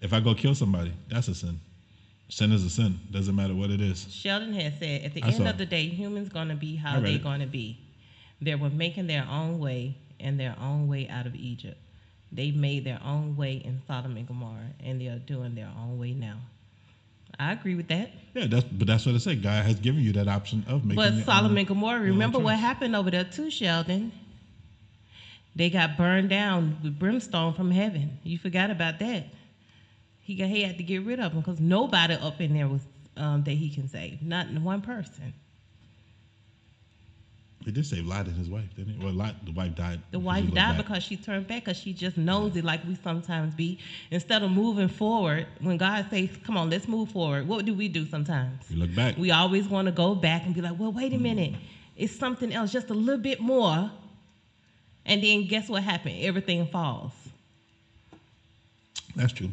If I go kill somebody, that's a sin. Sin is a sin. Doesn't matter what it is. Sheldon has said, at the end of the day, humans going to be how they're going to be. They were making their own way and their own way out of Egypt. They made their own way in Sodom and Gomorrah, and they are doing their own way now. I agree with that. Yeah, that's what I say. God has given you that option of making your own. But Sodom and Gomorrah, remember what happened over there too, Sheldon. They got burned down with brimstone from heaven. You forgot about that. He had to get rid of them because nobody up in there was that he can save. Not one person. He did save Lot and his wife, didn't he? Well, Lot, the wife died. The wife died because she turned back because she just nosy like we sometimes be. Instead of moving forward, when God says, come on, let's move forward, what do we do sometimes? We look back. We always want to go back and be like, well, wait a minute. It's something else, just a little bit more. And then guess what happened? Everything falls. That's true.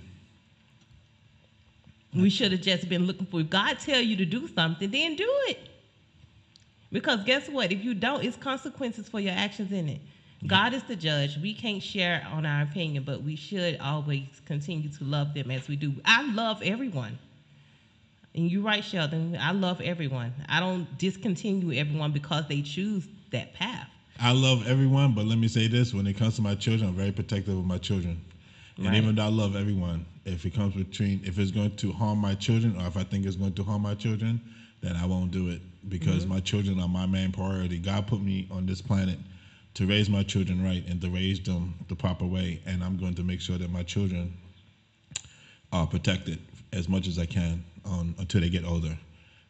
We should have just been looking for, if God tell you to do something, then do it. Because guess what? If you don't, it's consequences for your actions in it. God is the judge. We can't share on our opinion, but we should always continue to love them as we do. I love everyone. And you're right, Sheldon. I love everyone. I don't discontinue everyone because they choose that path. I love everyone, but let me say this. When it comes to my children, I'm very protective of my children. Right. And even though I love everyone, if it comes between, if it's going to harm my children or if I think it's going to harm my children, then I won't do it because my children are my main priority. God put me on this planet to raise my children right and to raise them the proper way. And I'm going to make sure that my children are protected as much as I can until they get older.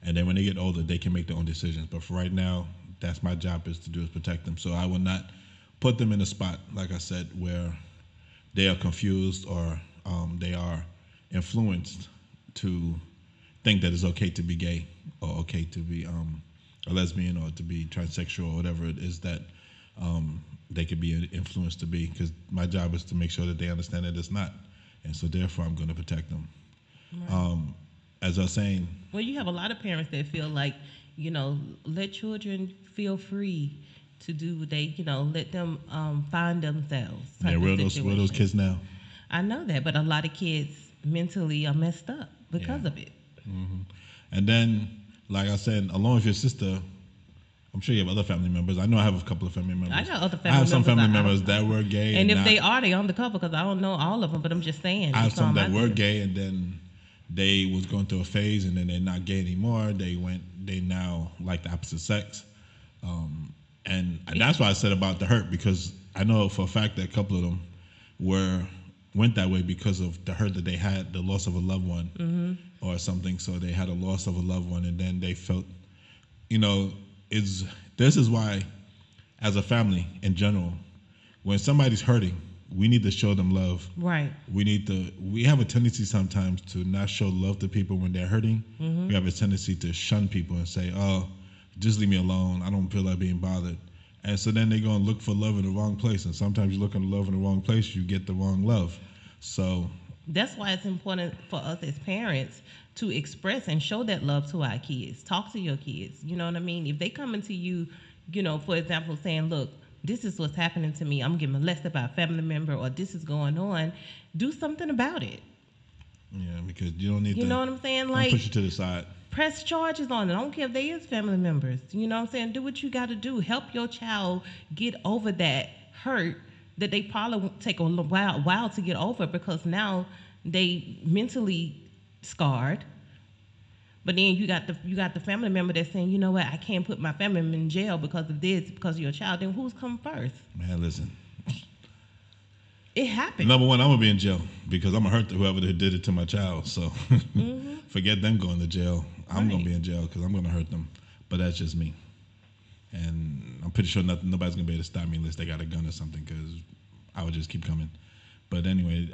And then when they get older, they can make their own decisions. But for right now, that's my job is to do is protect them. So I will not put them in a spot, like I said, where they are confused or they are influenced to think that it's okay to be gay or okay to be a lesbian or to be transsexual or whatever it is that they could be influenced to be, because my job is to make sure that they understand that it's not. And so therefore, I'm going to protect them. Right. As I was saying. Well, you have a lot of parents that feel like, you know, let children feel free to do what they, you know, let them find themselves. Yeah, where are those kids now? I know that, but a lot of kids mentally are messed up because of it. Mm-hmm. And then, like I said, along with your sister, I'm sure you have other family members. I know I have a couple of family members. I got other family members. I have some family members that were gay. And if they are, they're on the cover because I don't know all of them, but I'm just saying. I have some that were gay and then they was going through a phase and then they're not gay anymore. They now like the opposite sex. And that's why I said about the hurt, because I know for a fact that a couple of them went that way because of the hurt that they had, the loss of a loved one or something. So they had a loss of a loved one and then they felt, you know, this is why, as a family in general, when somebody's hurting, we need to show them love. Right. We have a tendency sometimes to not show love to people when they're hurting. Mm-hmm. We have a tendency to shun people and say, oh, just leave me alone. I don't feel like being bothered. And so then they go and look for love in the wrong place. And sometimes you look for love in the wrong place, you get the wrong love. So that's why it's important for us as parents to express and show that love to our kids. Talk to your kids. You know what I mean? If they come into you, you know, for example, saying, look, this is what's happening to me. I'm getting molested by a family member or this is going on. Do something about it. Yeah, because you don't need to. You know what I'm saying? Like, push it to the side. Press charges on it. I don't care if they is family members. You know what I'm saying? Do what you got to do. Help your child get over that hurt that they probably won't take a while to get over because now they mentally scarred. But then you got the family member that's saying, you know what, I can't put my family member in jail because of this, because of your child. Then who's come first? Man, listen. It happened. Number one, I'm going to be in jail because I'm going to hurt whoever did it to my child. So forget them going to jail. I'm going to be in jail because I'm going to hurt them. But that's just me. And I'm pretty sure nobody's going to be able to stop me unless they got a gun or something, because I would just keep coming. But anyway,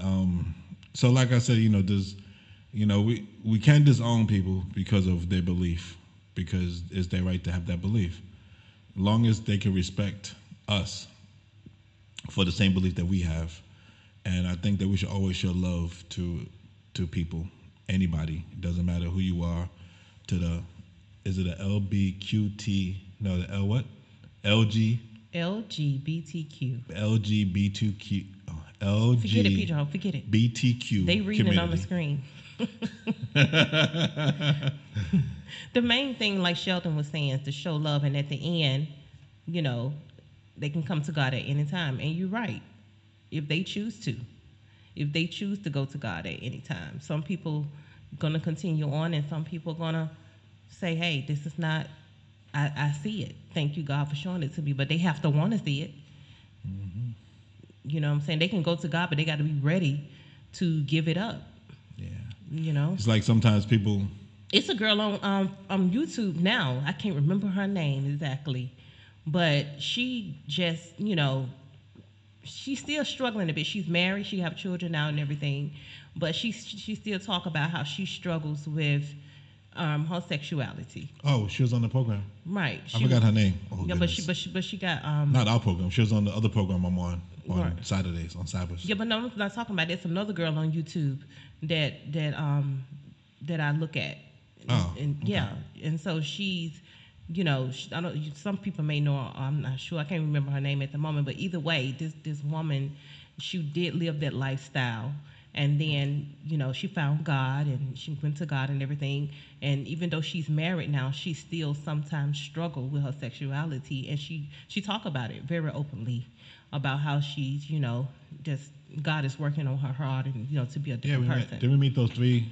so like I said, you know, we can't disown people because of their belief, because it's their right to have that belief. As long as they can respect us for the same belief that we have. And I think that we should always show love to people, anybody. It doesn't matter who you are, to the, is it a LBQT? No, the L what? LG? LGBTQ. LGBTQ. Oh, LG. Forget it, Pedro. Forget it. BTQ. They reading it on the screen. The main thing, like Sheldon was saying, is to show love. And at the end, you know, they can come to God at any time. And you're right. If they choose to. If they choose to go to God at any time. Some people going to continue on and some people going to say, hey, this is not... I see it. Thank you, God, for showing it to me. But they have to want to see it. Mm-hmm. You know what I'm saying? They can go to God, but they got to be ready to give it up. Yeah. You know? It's like sometimes people... It's a girl on YouTube now. I can't remember her name exactly. But she just, you know, she's still struggling a bit. She's married. She have children now and everything. But she still talk about how she struggles with... her sexuality. Oh, she was on the program. Right. I forgot her name. Oh, yeah, but she got not our program. She was on the other program I'm on right. Saturdays on Cybers. Yeah, but no, I'm not talking about. There's another girl on YouTube that I look at. Oh. And okay. Yeah, and so she's you know, I don't, some people may know, I'm not sure, I can't remember her name at the moment, but either way, this woman, she did live that lifestyle. And then, you know, she found God and she went to God and everything. And even though she's married now, she still sometimes struggles with her sexuality. And she talk about it very openly, about how she's, you know, just God is working on her heart and, you know, to be a different person. Did we meet those three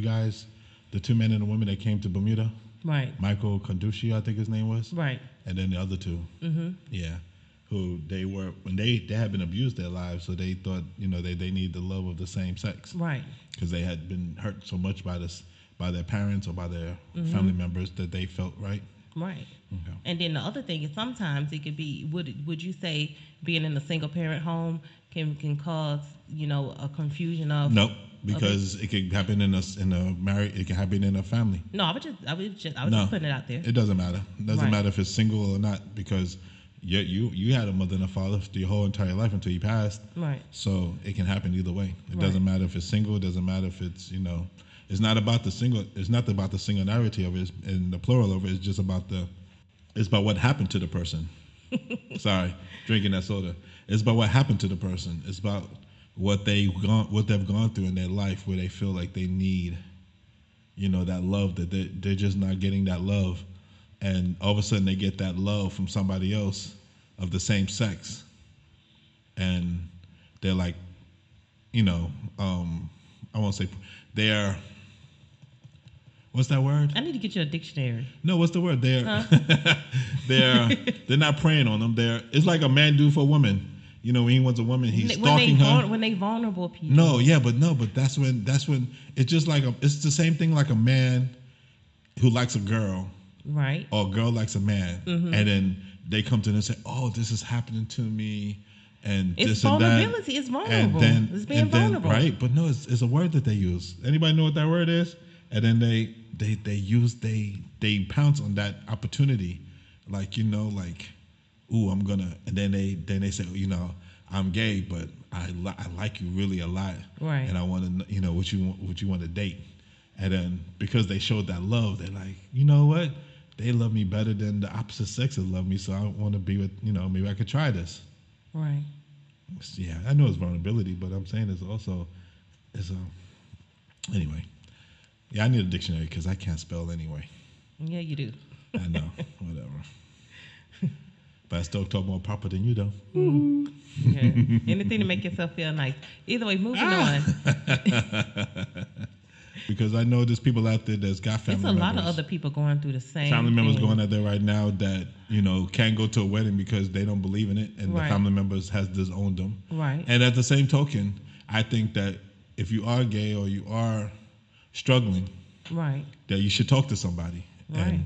guys, the two men and the woman that came to Bermuda? Right. Michael Conducci, I think his name was. Right. And then the other two. Mm-hmm. Yeah. Who they were, when they had been abused their lives, so they thought, you know, they need the love of the same sex. Right. Because they had been hurt so much by their parents or by their mm-hmm. family members that they felt right. Right. Okay. And then the other thing is sometimes it could be, would you say being in a single parent home can cause, you know, a confusion of? Nope. Because it could happen in a marriage, it can happen in a family. No, I was just putting it out there. It doesn't matter. It doesn't matter if it's single or not, because you had a mother and a father your whole entire life until you passed. Right. So it can happen either way. It doesn't matter if it's single. It doesn't matter if it's, you know, it's not about the single. It's not about the singularity of it and the plural of it. It's just about it's about what happened to the person. Sorry, drinking that soda. It's about what happened to the person. It's about what they've gone through in their life, where they feel like they need, you know, that love, that they're just not getting that love, and all of a sudden they get that love from somebody else of the same sex, and they're like, you know, I won't say they're, what's that word? I need to get you a dictionary. No, what's the word? They're they're not preying on them. It's like a man do for a woman. You know, when he wants a woman, he's stalking her. When they vulnerable people. No, but that's when it's just like it's the same thing like a man who likes a girl, right? Or a girl likes a man, mm-hmm. and then they come to them and say, "Oh, this is happening to me," and it's this vulnerability. And that. It's vulnerable. And then, it's being vulnerable, right? But no, it's a word that they use. Anybody know what that word is? And then they pounce on that opportunity, like, you know, like, ooh, I'm gonna, and then they say, you know, I'm gay, but I like you really a lot, right? And I want to, you know, what you want to date, and then because they showed that love, they're like, you know what, they love me better than the opposite sexes love me, so I want to be with, you know, maybe I could try this, right? Yeah, I know it's vulnerability, but I'm saying it's also, anyway, yeah, I need a dictionary because I can't spell anyway. Yeah, you do. I know, whatever. But I still talk more proper than you, though. Mm-hmm. Yeah. Anything to make yourself feel nice. Either way, moving on. Because I know there's people out there that's got family members. There's a lot of other people going through the same family members thing. Going out there right now that, you know, can't go to a wedding because they don't believe in it. And the family members has disowned them. Right. And at the same token, I think that if you are gay or you are struggling, that you should talk to somebody. Right.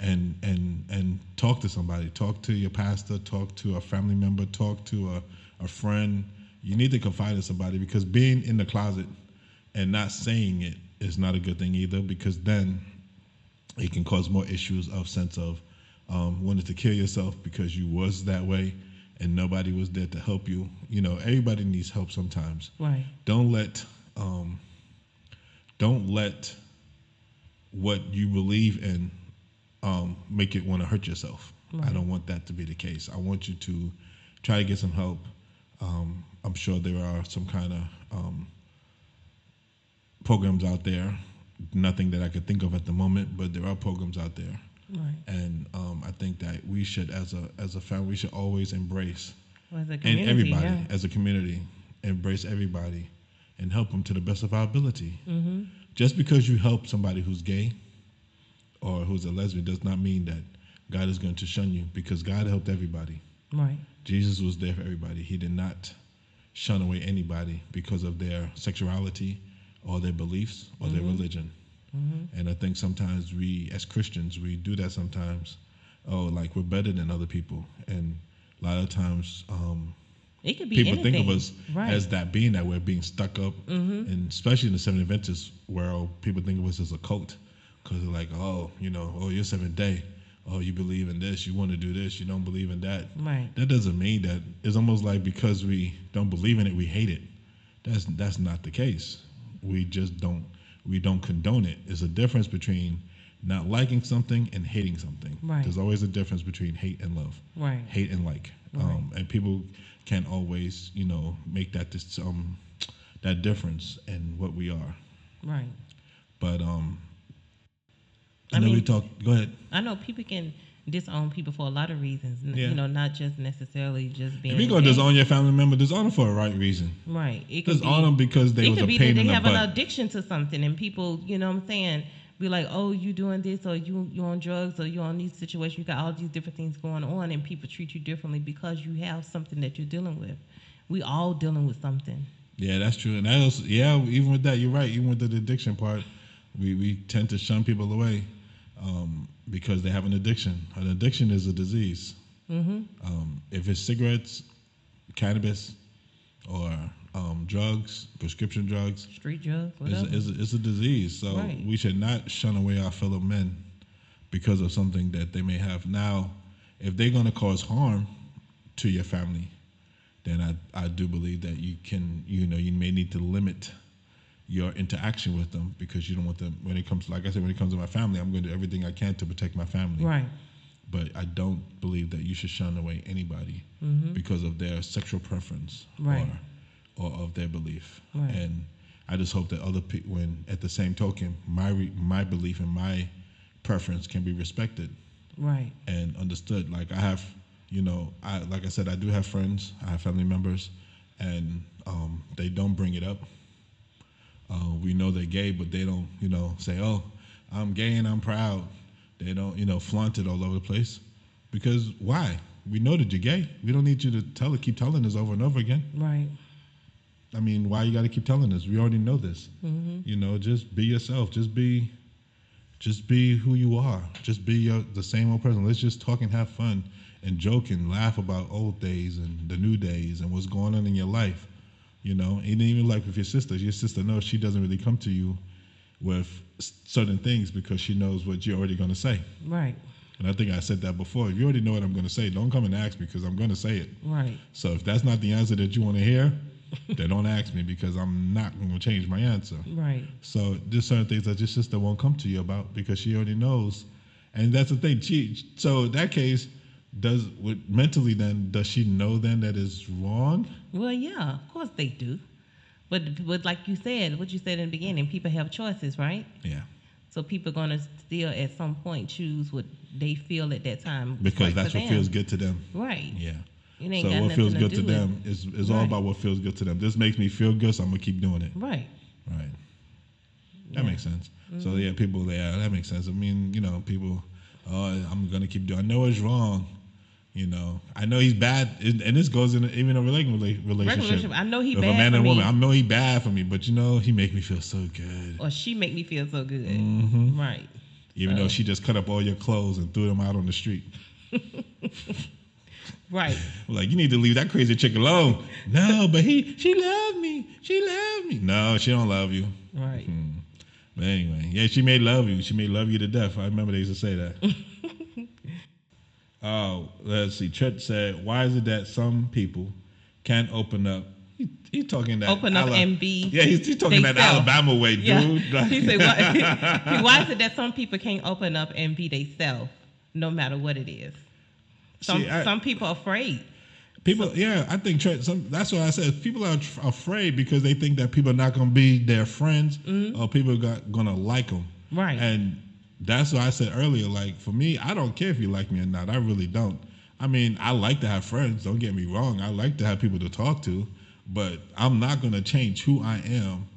And talk to somebody. Talk to your pastor. Talk to a family member. Talk to a friend. You need to confide in somebody, because being in the closet and not saying it is not a good thing either, because then it can cause more issues of sense of wanting to kill yourself because you was that way and nobody was there to help you. You know, everybody needs help sometimes. Right. Don't let what you believe in make it want to hurt yourself. Right. I don't want that to be the case. I want you to try to get some help. I'm sure there are some kind of programs out there. Nothing that I could think of at the moment, but there are programs out there. Right. And I think that we should, as a family, we should always embrace embrace everybody and help them to the best of our ability. Mm-hmm. Just because you help somebody who's gay or who's a lesbian does not mean that God is going to shun you, because God helped everybody. Right. Jesus was there for everybody. He did not shun away anybody because of their sexuality or their beliefs or their religion. Mm-hmm. And I think sometimes we, as Christians, we do that sometimes. Oh, like we're better than other people. And a lot of times it could be people anything. Think of us as that, being that we're being stuck up. Mm-hmm. And especially in the Seventh Day Adventist world, people think of us as a cult. Because they're like, oh, you know, oh, you're Seventh Day. Oh, you believe in this. You want to do this. You don't believe in that. Right. That doesn't mean that. It's almost like because we don't believe in it, we hate it. That's not the case. We just don't condone it. There's a difference between not liking something and hating something. Right. There's always a difference between hate and love. Right. Hate and like. Right. And people can't always, you know, make that that difference in what we are. Right. But I mean, we talk. Go ahead. I know people can disown people for a lot of reasons. Yeah. You know, not just necessarily just being. If you're gonna disown your family member, disown them for a right reason. Right. Disown them because they was a pain in the butt. It could be that they have an addiction to something, and people, you know what I'm saying, be like, oh, you doing this, or you on drugs, or you on these situations. You got all these different things going on, and people treat you differently because you have something that you're dealing with. We all dealing with something. Yeah, that's true. And that was, yeah, even with that, you're right. Even with the addiction part, we tend to shun people away because they have an addiction. An addiction is a disease. Mm-hmm. If it's cigarettes, cannabis, or drugs, prescription drugs, street drugs, whatever, it's a disease. So right. We should not shun away our fellow men because of something that they may have. Now, if they're going to cause harm to your family, then I do believe that you can, you know, you may need to limit your interaction with them because you don't want them, when it comes, like I said, when it comes to my family, I'm going to do everything I can to protect my family. Right. But I don't believe that you should shun away anybody mm-hmm. because of their sexual preference right. or of their belief. Right. And I just hope that other people, when at the same token, my belief and my preference can be respected. Right. And understood. Like I have, you know, like I said, I do have friends, I have family members, and they don't bring it up. We know they're gay, but they don't, you know, say, oh, I'm gay and I'm proud. They don't, you know, flaunt it all over the place. Because why? We know that you're gay. We don't need you to keep telling us over and over again. Right. I mean, why you got to keep telling us? We already know this. Mm-hmm. You know, just be yourself. Just be who you are. Just be the same old person. Let's just talk and have fun and joke and laugh about old days and the new days and what's going on in your life. You know, and even like with your sister knows she doesn't really come to you with certain things because she knows what you're already going to say. Right. And I think I said that before. If you already know what I'm going to say, don't come and ask me because I'm going to say it. Right. So if that's not the answer that you want to hear, then don't ask me because I'm not going to change my answer. Right. So there's certain things that your sister won't come to you about because she already knows. And that's the thing. So in that case, does she know then that it's wrong? Well, yeah, of course they do. But like you said, what you said in the beginning, people have choices, right? Yeah. So people are going to still at some point choose what they feel at that time. Because that's what feels good to them. Right. Yeah. So what feels good to them is all about what feels good to them. This makes me feel good, so I'm going to keep doing it. Right. Right. That makes sense. Mm-hmm. So, yeah, people, that makes sense. I mean, you know, people, I'm going to keep doing it. I know it's wrong. You know, I know he's bad, and this goes in even a relationship. I know he's bad for me. If a man and a woman, I know he's bad for me, but you know, he make me feel so good. Or she make me feel so good. Mm-hmm. Right. Even though she just cut up all your clothes and threw them out on the street. Right. Like, you need to leave that crazy chick alone. No, but she loved me. She loved me. No, she don't love you. Right. Mm-hmm. But anyway, yeah, she may love you. She may love you to death. I remember they used to say that. Oh, let's see. Church said, why is it that some people can't open up? He's talking that. Open up and be. Yeah, he's talking that Alabama way, dude. Yeah. He said, why is it that some people can't open up and be themselves, no matter what it is? Some people are afraid. People, I think church. That's what I said. People are afraid because they think that people are not going to be their friends mm-hmm. or people are going to like them. Right. And that's what I said earlier. Like, for me, I don't care if you like me or not. I really don't. I mean, I like to have friends. Don't get me wrong. I like to have people to talk to. But I'm not going to change who I am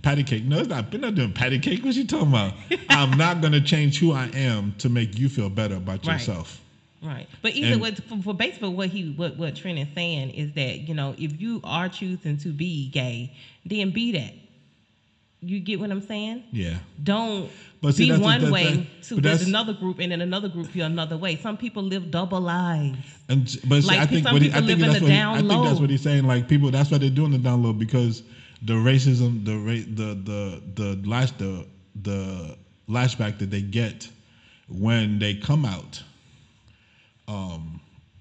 Patty cake. No, I'm not doing patty cake. What you talking about? I'm not going to change who I am to make you feel better about yourself. Right. But for basically what Trent is saying is that, you know, if you are choosing to be gay, then be that. You get what I'm saying? Yeah. Don't be one way to another group, and then another group you're another way. Some people live double lives. I think that's what he's saying. Like, people, that's why they're doing the down low, because the racism, the lashback that they get when they come out.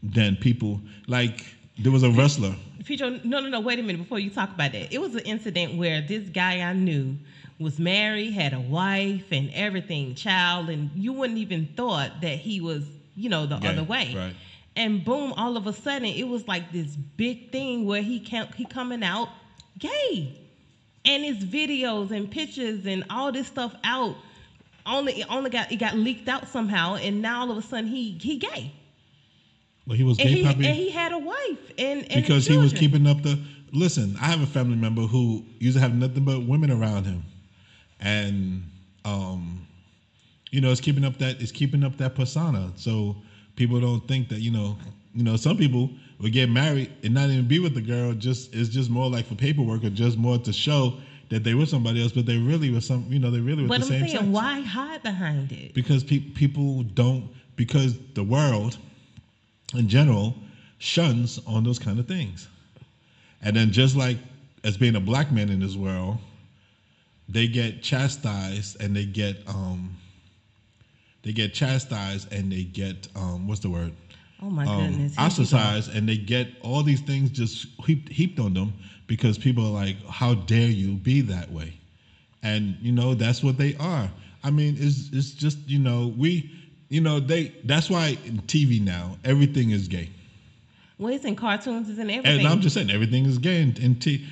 Then people, like, there was a wrestler Pedro, no, wait a minute before you talk about that. It was an incident where this guy I knew was married, had a wife and everything, child, and you wouldn't even thought that he was, you know, the gay, other way. Right. And boom, all of a sudden, it was like this big thing where he coming out gay. And his videos and pictures and all this stuff out, it got leaked out somehow, and now all of a sudden he gay. Well, he was gay, and he had a wife and because he was keeping up the. Listen, I have a family member who used to have nothing but women around him, and you know, it's keeping up that persona. So people don't think that you know some people would get married and not even be with the girl. It's just more like for paperwork or just more to show that they were somebody else, but they really were some. You know, they really were the same sex. But I'm saying, why hide behind it? Because people don't. Because the world, in general, shuns on those kind of things. And then just like as being a black man in this world, they get chastised and they get oh my goodness, ostracized, and they get all these things just heaped on them because people are like, how dare you be that way? And, you know, that's what they are. I mean, it's just, you know, that's why in TV now, everything is gay. Well, it's in cartoons, it's in everything. And I'm just saying, everything is gay in TV.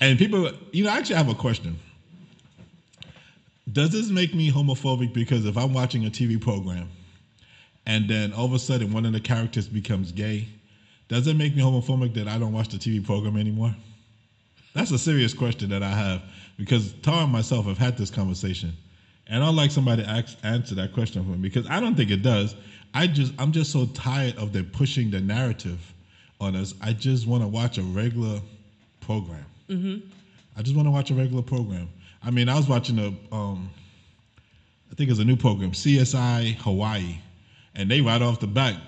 And people, you know, I actually have a question. Does this make me homophobic? Because if I'm watching a TV program, and then all of a sudden one of the characters becomes gay, does it make me homophobic that I don't watch the TV program anymore? That's a serious question that I have, because Tara and myself have had this conversation, and I'd like somebody to answer that question for me, because I don't think it does. I'm just so tired of them pushing the narrative on us. I just want to watch a regular program. Mm-hmm. I just want to watch a regular program. I mean, I was watching I think it was a new program, CSI Hawaii. And they right off the bat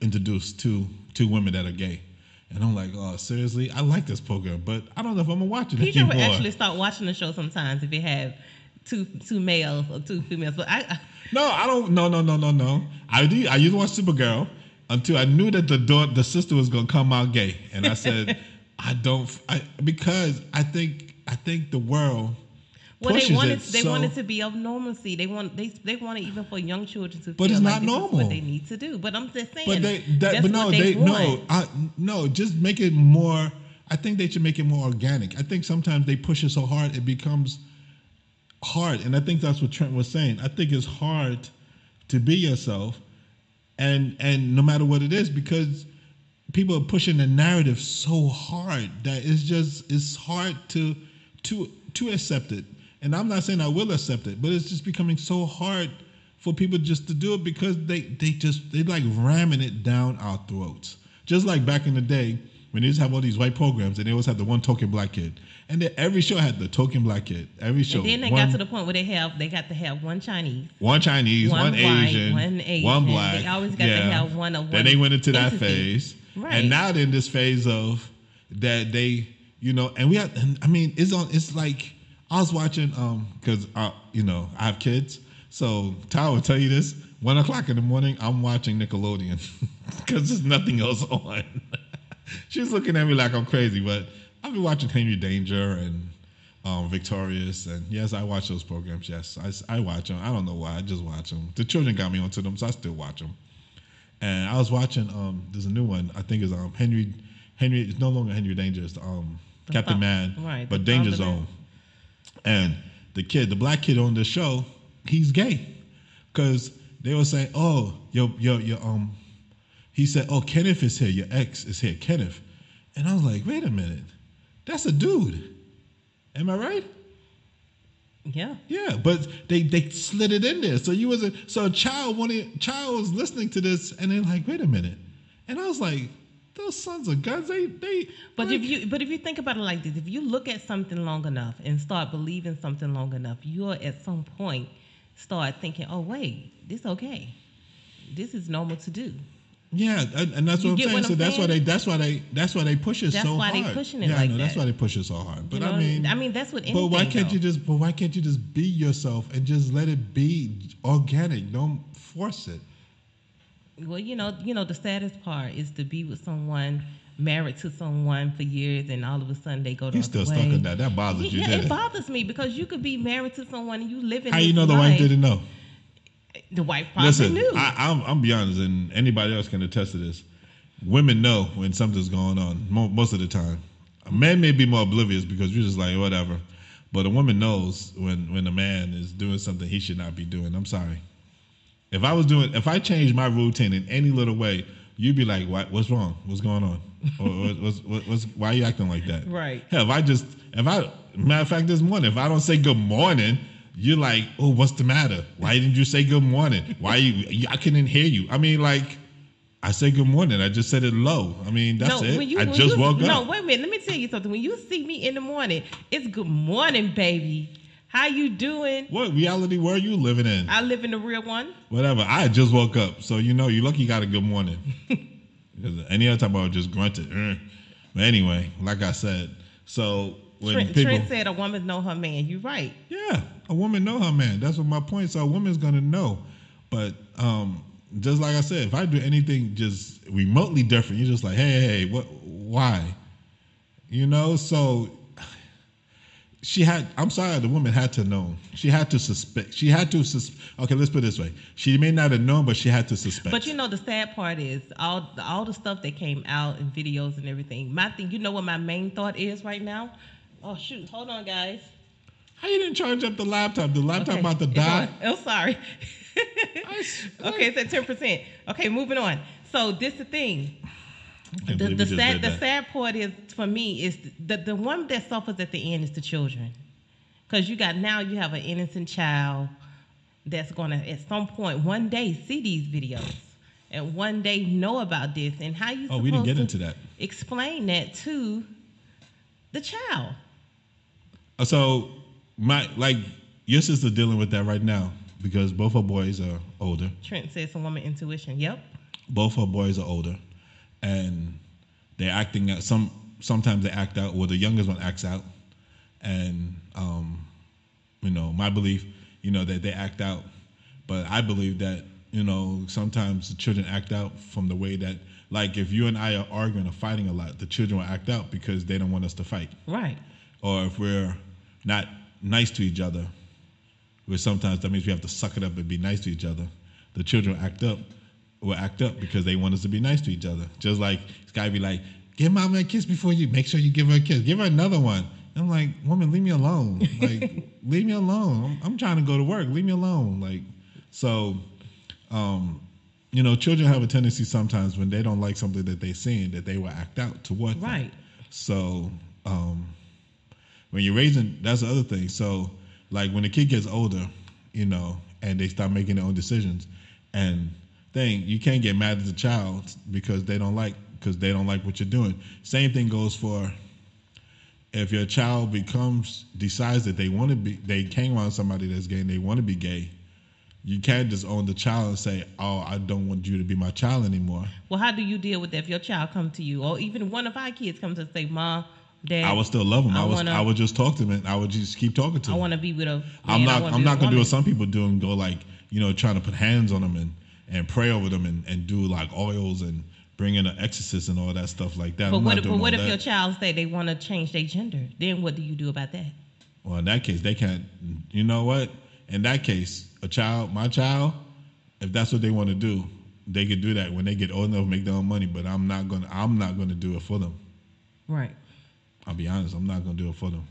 introduced two women that are gay. And I'm like, oh, seriously? I like this program, but I don't know if I'm going to watch it. People would actually start watching the show sometimes if it had two males or two females. But No. I used to watch Supergirl until I knew that the sister was going to come out gay. And I said, because I think the world... Well, they wanted to be of normalcy. They wanted even for young children to. But it's not normal. What they need to do. But I'm just saying. Just make it more. I think they should make it more organic. I think sometimes they push it so hard it becomes hard, and I think that's what Trent was saying. I think it's hard to be yourself, and no matter what it is, because people are pushing the narrative so hard that it's hard to accept it. And I'm not saying I will accept it, but it's just becoming so hard for people just to do it, because they like ramming it down our throats. Just like back in the day when they just have all these white programs and they always had the one token black kid. And then every show had the token black kid. Every show. And then got to the point where they got to have one Chinese. One Asian, one black. They always got to have one of one. Then they went into that phase. Right. And now they're in this phase of that they, you know, and we have, and I mean, it's like, I was watching, because, you know, I have kids, so Tyler will tell you this, 1 o'clock in the morning, I'm watching Nickelodeon, because there's nothing else on. She's looking at me like I'm crazy, but I've been watching Henry Danger and Victorious, and yes, I watch those programs, yes. I watch them. I don't know why, I just watch them. The children got me onto them, so I still watch them. And I was watching, there's a new one, I think it's Henry, it's no longer Henry Danger, it's Captain Man, right, but Danger Zone. And the black kid on the show, he's gay, because they were saying, "Oh, your." He said, "Oh, Kenneth is here. Your ex is here, Kenneth." And I was like, "Wait a minute, that's a dude. Am I right?" Yeah. Yeah, but they slid it in there. So you wasn't. So a child was listening to this, and they're like, "Wait a minute," and I was like, those sons of guns, they. But like, if you think about it like this, if you look at something long enough and start believing something long enough, you'll at some point start thinking, "Oh wait, this okay, this is normal to do." Yeah, and that's what I'm saying. So that's why they push it so hard. That's why they pushing it like that. That's why they push it so hard. But I mean, that's what. But why can't you just be yourself and just let it be organic? Don't force it. Well, you know, the saddest part is to be with someone married to someone for years and all of a sudden they go to the other way. You're still stuck in that. That bothers you. Yeah, it bothers me because you could be married to someone and you live in this life. How you know the wife didn't know? The wife probably knew. Listen, I'm be honest, and anybody else can attest to this. Women know when something's going on most of the time. A man may be more oblivious because you're just like, whatever. But a woman knows when a man is doing something he should not be doing. I'm sorry. If I changed my routine in any little way, you'd be like, what's wrong? What's going on? Why are you acting like that? Right. Hell, matter of fact, this morning, if I don't say good morning, you're like, oh, what's the matter? Why didn't you say good morning? I couldn't hear you. I mean, like, I say good morning. I just said it low. I mean, that's it. I just woke up. No, wait a minute. Let me tell you something. When you see me in the morning, it's good morning, baby. How you doing? What reality were you living in? I live in the real one. Whatever. I just woke up. So, you're lucky you got a good morning. Because any other time I would just grunt it. But anyway, like I said, so when Trent said a woman know her man. You're right. Yeah. A woman know her man. That's what my point. So a woman's going to know. But, just like I said, if I do anything just remotely different, you're just like, hey, what? Why? So the woman had to know. She had to suspect. Okay, let's put it this way. She may not have known, but she had to suspect. But the sad part is all the stuff that came out and videos and everything. My thing, what my main thought is right now? Oh, shoot. Hold on, guys. How you didn't charge up the laptop? The laptop about to die? Oh, sorry. Okay, it's at 10%. Okay, moving on. So this is the thing. The sad part is for me is the one that suffers at the end is the children, because you have an innocent child that's gonna at some point one day see these videos and one day know about this and how you. Oh, we didn't get into that. Explain that to the child. So your sister's dealing with that right now. Because both her boys are older. Trent says a woman intuition. Yep. Both her boys are older, and they're acting out. Sometimes they act out, or the youngest one acts out, and my belief, that they act out. But I believe that sometimes the children act out from the way that, like, if you and I are arguing or fighting a lot, the children will act out because they don't want us to fight. Right. Or if we're not nice to each other. Which sometimes that means we have to suck it up and be nice to each other. The children will act up because they want us to be nice to each other. Just like this guy be like, give mama a kiss before you. Make sure you give her a kiss. Give her another one. And I'm like, woman, leave me alone. Like, leave me alone. I'm trying to go to work. Leave me alone. Like, so, children have a tendency sometimes when they don't like something that they're seeing that they will act out towards. Right. Them. So, when you're raising, that's the other thing. So. Like when a kid gets older, and they start making their own decisions, and you can't get mad at the child because they don't like what you're doing. Same thing goes for if your child decides that they came around somebody that's gay and they want to be gay. You can't just own the child and say, oh, I don't want you to be my child anymore. Well, how do you deal with that if your child comes to you, or even one of our kids comes and say, Mom, Dad, I would still love him. I would just talk to him, and I would just keep talking to him. I want to be with him. I'm not going to do what some people do and go like, trying to put hands on him and pray over them and do like oils and bring in an exorcist and all that stuff like that. But what if your child say they want to change their gender? Then what do you do about that? Well, in that case, they can't. You know what? In that case, my child, if that's what they want to do, they could do that when they get old enough to make their own money. But I'm not going to do it for them. Right. I'll be honest, I'm not going to do it for them.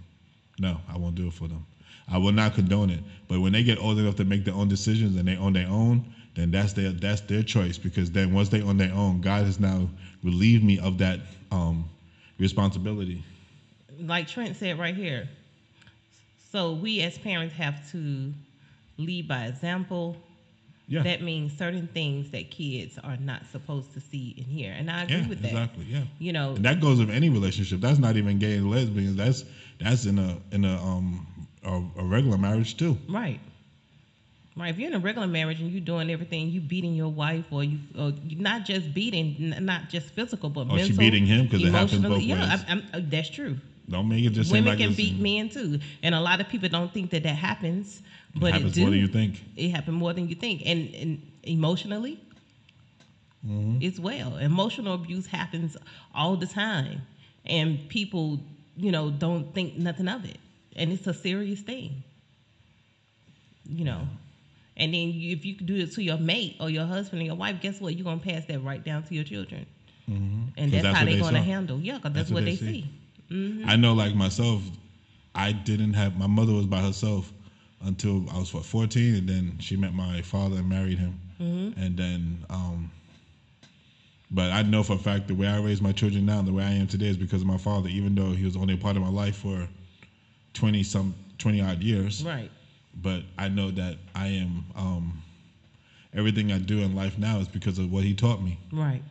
No, I won't do it for them. I will not condone it. But when they get old enough to make their own decisions and they own their own, then that's their choice, because then once they own their own, God has now relieved me of that responsibility. Like Trent said right here, so we as parents have to lead by example. Yeah. That means certain things that kids are not supposed to see and hear. And I agree with that. Exactly, yeah. And that goes with any relationship. That's not even gay and lesbians. That's in a regular marriage too. Right. Right. If you're in a regular marriage and you're doing everything, you beating your wife, or not just beating, not just physical, but mental. Or she beating him, because it happens both ways. Yeah, that's true. Don't make it just seem like women can beat men too, and a lot of people don't think that happens, but it happens more than you think. It happens more than you think, and emotionally, mm-hmm. as well. Emotional abuse happens all the time, and people, you know, don't think nothing of it, and it's a serious thing, you know. And then if you do it to your mate or your husband or your wife, guess what? You're going to pass that right down to your children. Mm-hmm. And that's how they're going to handle. Yeah, because that's what they see. Mm-hmm. I know, like myself, I didn't have, my mother was by herself until I was, 14, and then she met my father and married him. Mm-hmm. And then, but I know for a fact the way I raise my children now and the way I am today is because of my father, even though he was only a part of my life for 20-odd years. Right. But I know that I am, everything I do in life now is because of what he taught me. Right.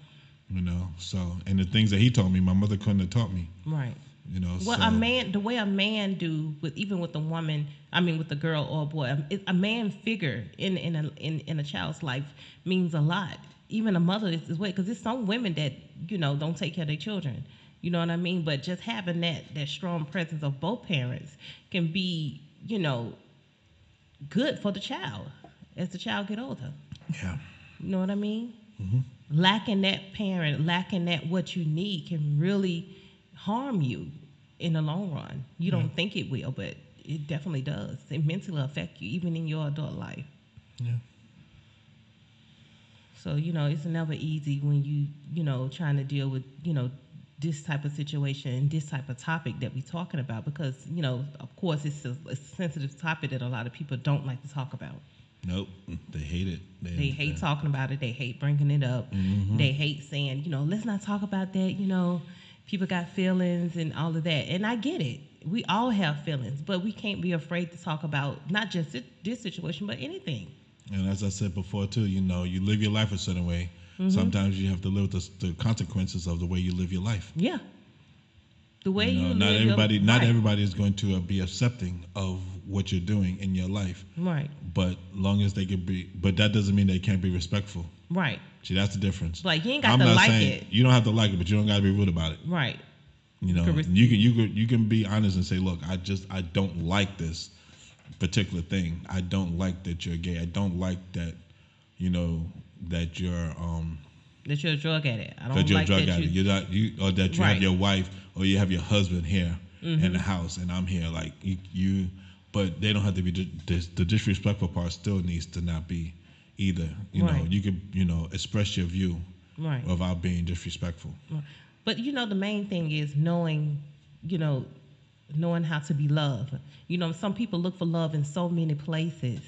You know, so, and the things that he taught me, my mother couldn't have taught me. Right. You know, well, so. A man, the way a man do with, even with a woman, I mean, with a girl or a boy, a man figure in a child's life means a lot. Even a mother is this way, because there's some women that, you know, don't take care of their children. You know what I mean? But just having that strong presence of both parents can be, you know, good for the child as the child get older. Yeah. You know what I mean? Mm-hmm. Lacking that parent, lacking that what you need can really harm you in the long run. You don't think it will, but it definitely does. It mentally affects you, even in your adult life. Yeah. So, you know, it's never easy when you know, trying to deal with, you know, this type of situation and this type of topic that we're talking about, because, you know, of course, it's a sensitive topic that a lot of people don't like to talk about. Nope. They hate it. They hate talking about it. They hate bringing it up. Mm-hmm. They hate saying, you know, let's not talk about that. You know, people got feelings and all of that. And I get it. We all have feelings, but we can't be afraid to talk about not just this situation, but anything. And as I said before, too, you know, you live your life a certain way. Mm-hmm. Sometimes you have to live with the consequences of the way you live your life. Yeah. The way you live your life. Not everybody is going to be accepting of what you're doing in your life. Right. But long as they can be, but that doesn't mean they can't be respectful. Right. See, that's the difference. Like, you ain't got to like it. You don't have to like it, but you don't got to be rude about it. Right. You know, you can be honest and say, look, I don't like this particular thing. I don't like that you're gay. I don't like that, you know, that you're a drug addict. I don't like that you're a drug addict. Or that you have your wife or you have your husband here mm-hmm. in the house, and I'm here. Like you, but they don't have to be. The disrespectful part still needs to not be either. You know, you could express your view without being disrespectful. Right. But you know, the main thing is knowing how to be loved. You know, some people look for love in so many places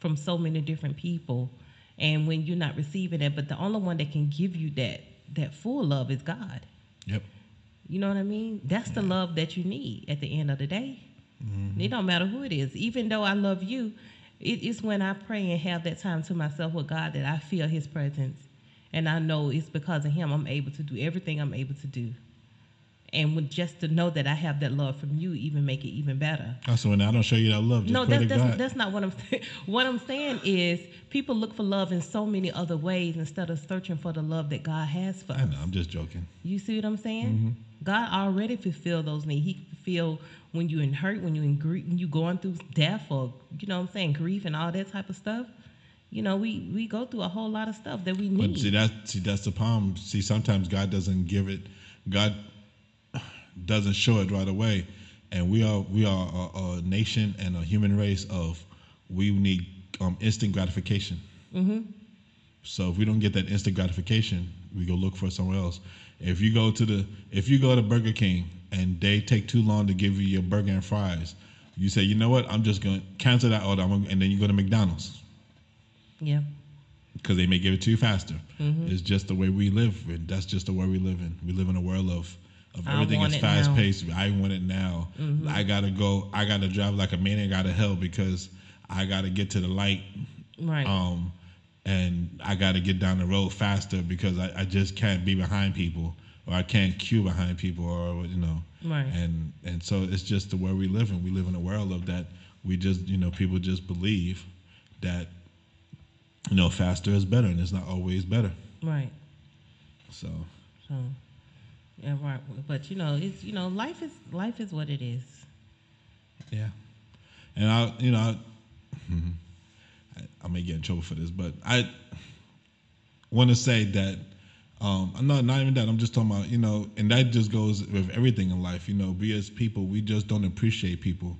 from so many different people. And when you're not receiving it, but the only one that can give you that full love is God. Yep. You know what I mean? That's the love that you need at the end of the day. Mm-hmm. It don't matter who it is. Even though I love you, it's when I pray and have that time to myself with God that I feel his presence. And I know it's because of him I'm able to do everything I'm able to do. And just to know that I have that love from you, even make it even better. So when I don't show you that love, just no, that's not what I'm saying. What I'm saying is people look for love in so many other ways instead of searching for the love that God has for us. I know, I'm just joking. You see what I'm saying? Mm-hmm. God already fulfilled those needs. He fulfilled when you're in hurt, when you're in grief, when you're going through death, or you know what I'm saying, grief and all that type of stuff. You know, we go through a whole lot of stuff that we need. But see, that's the problem. See, sometimes God doesn't give it. God doesn't show it right away, and we are a nation and a human race of we need instant gratification. Mm-hmm. So if we don't get that instant gratification, we go look for it somewhere else. If you go to Burger King and they take too long to give you your burger and fries, you say, you know what, I'm just going to cancel that order, and then you go to McDonald's. Yeah. Because they may give it to you faster. Mm-hmm. It's just the way we live. That's just the way we live in. We live in a world of everything is fast-paced. I want it now. Mm-hmm. I got to go. I got to drive like a maniac out of hell because I got to get to the light. Right. And I got to get down the road faster because I just can't be behind people, or I can't queue behind people, or, you know. Right. And so it's just the way we live, and we live in a world of that. We just, you know, people just believe that, you know, faster is better, and it's not always better. Right. So. Yeah, right. But you know, it's, you know, life is what it is. Yeah, and I may get in trouble for this, but I want to say that not even that. I'm just talking about, you know, and that just goes with everything in life. You know, we as people, we just don't appreciate people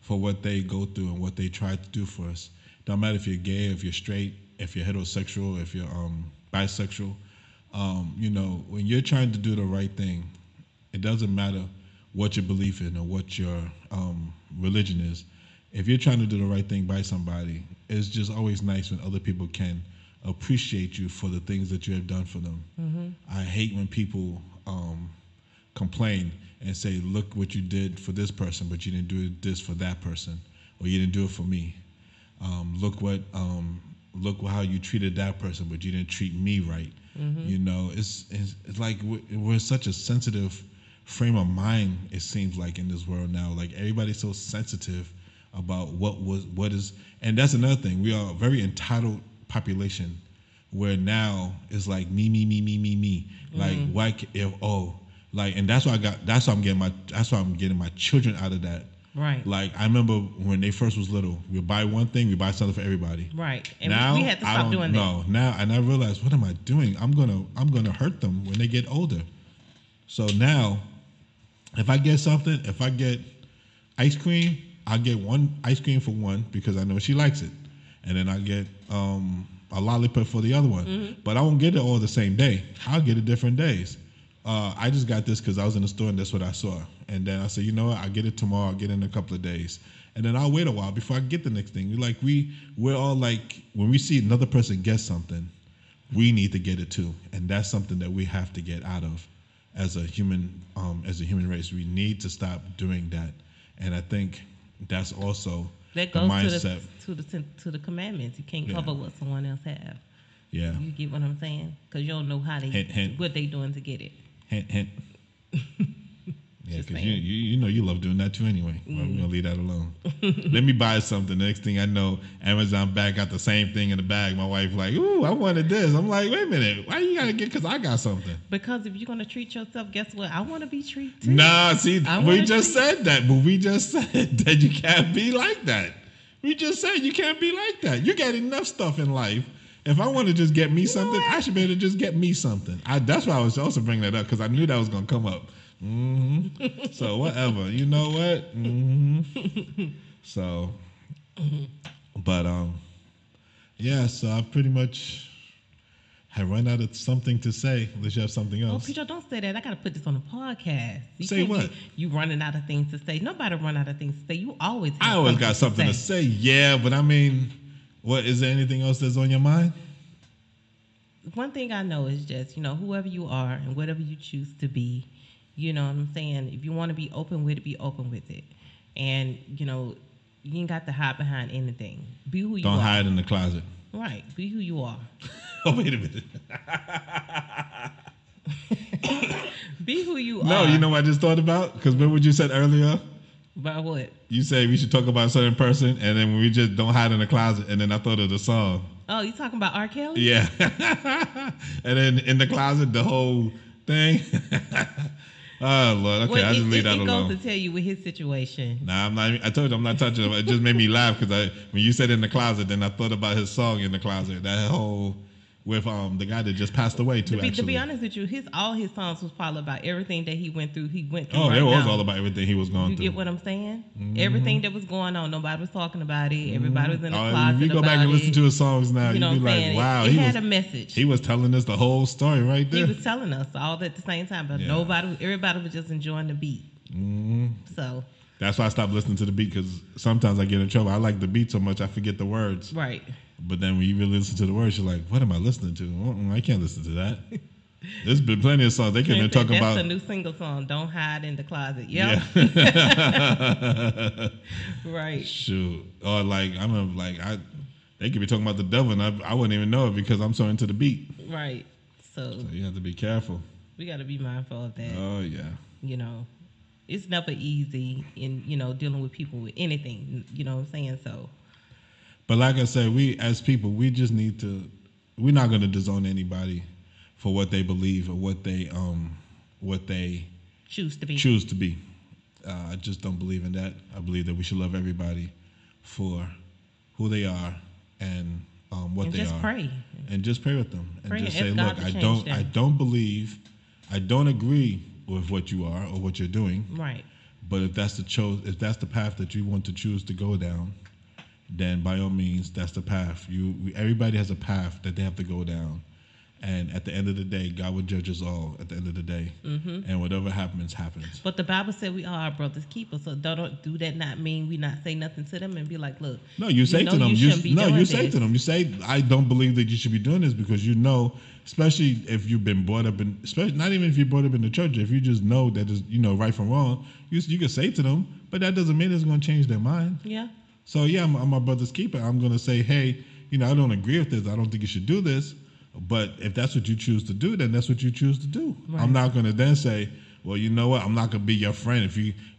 for what they go through and what they try to do for us. Don't matter if you're gay, if you're straight, if you're heterosexual, if you're bisexual. You know, when you're trying to do the right thing, it doesn't matter what your belief in or what your religion is. If you're trying to do the right thing by somebody, it's just always nice when other people can appreciate you for the things that you have done for them. Mm-hmm. I hate when people complain and say, look what you did for this person, but you didn't do this for that person, or you didn't do it for me. Look how you treated that person, but you didn't treat me right. Mm-hmm. You know, it's like we're such a sensitive frame of mind, it seems like, in this world now. Like, everybody's so sensitive about what is, and that's another thing. We are a very entitled population where now it's like me. Mm-hmm. Like, and that's why I'm getting my children out of that. Right. Like, I remember when they first was little, we buy one thing, we buy something for everybody. Right. And now, we had to stop doing that. No. Now, and I realized, what am I doing? I'm gonna hurt them when they get older. So now, if I get ice cream, I get one ice cream for one because I know she likes it, and then I get a lollipop for the other one. Mm-hmm. But I won't get it all the same day. I'll get it different days. I just got this because I was in the store and that's what I saw. And then I said, you know what? I'll get it tomorrow. I'll get it in a couple of days. And then I'll wait a while before I get the next thing. Like, we're all like, when we see another person get something, we need to get it too. And that's something that we have to get out of as a human race. We need to stop doing that. And I think that's also that goes the mindset. To the commandments. You can't cover what someone else have. Yeah. You get what I'm saying? Because you don't know how what they doing to get it. Hint. Yeah, because you know you love doing that too anyway. Well, we're gonna leave that alone. Let me buy something. The next thing I know, Amazon back got the same thing in the bag. My wife like, ooh, I wanted this. I'm like, wait a minute, why you gotta get? Because I got something. Because if you're gonna treat yourself, guess what? I want to be treated too. Nah, see, we just said that you can't be like that. We just said you can't be like that. You got enough stuff in life. If I want to just get me something, I should be able to just get me something. That's why I was also bringing that up, because I knew that was going to come up. Mm-hmm. So whatever. You know what? Mm-hmm. So, but, yeah, so I pretty much have run out of something to say, unless you have something else. Well, Pedro, don't say that. I got to put this on a podcast. Say what? You running out of things to say. Nobody run out of things to say. You always have I always got something to say. Yeah, but I mean... What, is there anything else that's on your mind? One thing I know is just, you know, whoever you are and whatever you choose to be, you know what I'm saying? If you want to be open with it, be open with it. And, you know, you ain't got to hide behind anything. Be who you are. Don't hide in the closet. Right. Be who you are. Oh, wait a minute. Be who you are. No, you know what I just thought about? Because remember what you said earlier? About what? You say we should talk about a certain person, and then we just don't hide in the closet, and then I thought of the song. Oh, you talking about R. Kelly? Yeah. And then in the closet, the whole thing. Oh, Lord. Okay, well, I just leave that alone. He goes to tell you with his situation. Nah, I'm not. I told you I'm not touching him. It just made me laugh, because when you said in the closet, then I thought about his song in the closet. That whole... With the guy that just passed away too. To be honest with you, all his songs was probably about everything that he went through. Oh, it was all about everything he was going through. You get what I'm saying? Mm-hmm. Everything that was going on, nobody was talking about it. Everybody was in the closet. If you go back and listen to his songs now, you'd be like, wow, he had a message. He was telling us the whole story right there. He was telling us all at the same time, but everybody was just enjoying the beat. Mm-hmm. So that's why I stopped listening to the beat, because sometimes I get in trouble. I like the beat so much I forget the words. Right. But then when you really listen to the words, you're like, what am I listening to? I can't listen to that. There's been plenty of songs. They couldn't even talk about. That's a new single song, Don't Hide in the Closet. Yep. Yeah. Right. Shoot. Or like, I remember, they could be talking about the devil, and I wouldn't even know it because I'm so into the beat. Right. So you have to be careful. We got to be mindful of that. Oh, yeah. You know, it's never easy in, you know, dealing with people with anything. You know what I'm saying? So. But like I said, we as people, we just need to. We're not going to disown anybody for what they believe or what they choose to be. I just don't believe in that. I believe that we should love everybody for who they are and what and they just are. Pray. And just pray with them. And pray just say, God, look, I don't believe, I don't agree with what you are or what you're doing. Right. But if that's the path that you want to choose to go down, then by all means, that's the path. Everybody has a path that they have to go down. And at the end of the day, God will judge us all at the end of the day. Mm-hmm. And whatever happens, happens. But the Bible said we are our brother's keepers. So do that not mean we not say nothing to them and be like, look. No, you say to them. You say, I don't believe that you should be doing this because you know, especially if you've been brought up in, especially not even if you're brought up in the church, if you just know that is, right from wrong, you can say to them, but that doesn't mean it's going to change their mind. Yeah. So yeah, I'm my brother's keeper. I'm going to say, hey, I don't agree with this. I don't think you should do this. But if that's what you choose to do, then that's what you choose to do. Right. I'm not going to then say, well, you know what? I'm not going to be your friend.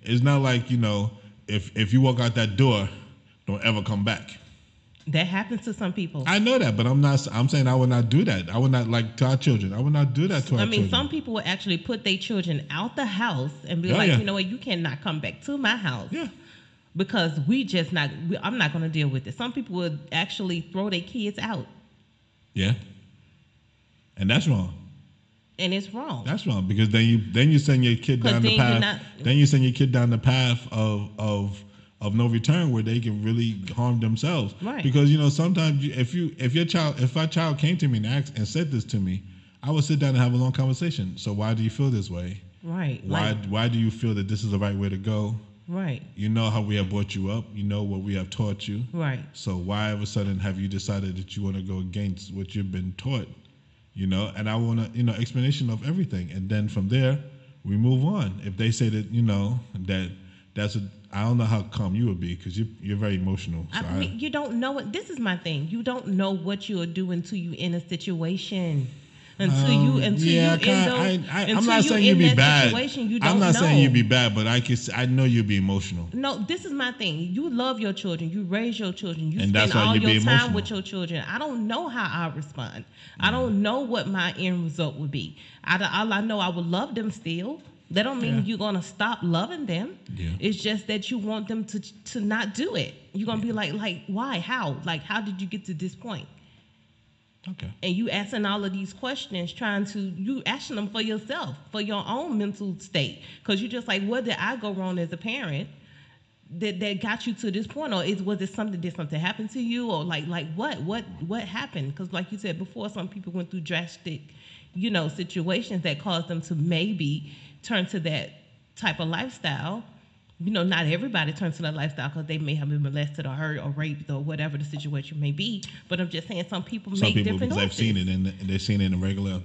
It's not like, if you walk out that door, don't ever come back. That happens to some people. I know that, but I'm saying I would not do that. I would not to our children. I would not do that to our children. Some people will actually put their children out the house and be you know what? You cannot come back to my house. Yeah. Because I'm not going to deal with it. Some people would actually throw their kids out. Yeah. And that's wrong. And it's wrong. That's wrong because then you send your kid down the path. Then you send your kid down the path of no return where they can really harm themselves. Right. Because sometimes if our child came to me and asked and said this to me, I would sit down and have a long conversation. So why do you feel this way? Right. Why do you feel that this is the right way to go? Right. You know how we have brought you up. You know what we have taught you. Right. So why all of a sudden have you decided that you want to go against what you've been taught? And I want to, explanation of everything. And then from there, we move on. If they say that, I don't know how calm you would be because you're very emotional. So you don't know it. This is my thing. You don't know what you'll do until you're in a situation. I'm not saying you'd be bad. I'm not saying you'd be bad, but I know you'd be emotional. No, this is my thing. You love your children. You raise your children. You spend all your time with your children. I don't know how I respond. Mm. I don't know what my end result would be. All I know, I would love them still. That don't mean you're going to stop loving them. Yeah. It's just that you want them to not do it. You're going to be like, why? How? Like, how did you get to this point? Okay. And you asking all of these questions, you asking them for yourself, for your own mental state. Because you're just like, what did I go wrong as a parent that got you to this point? Or did something happen to you? Or like what happened? Because like you said before, some people went through drastic, situations that caused them to maybe turn to that type of lifestyle. Not everybody turns to that lifestyle because they may have been molested or hurt or raped or whatever the situation may be. But I'm just saying some people make different choices. I've seen it, and they've seen it in the regular.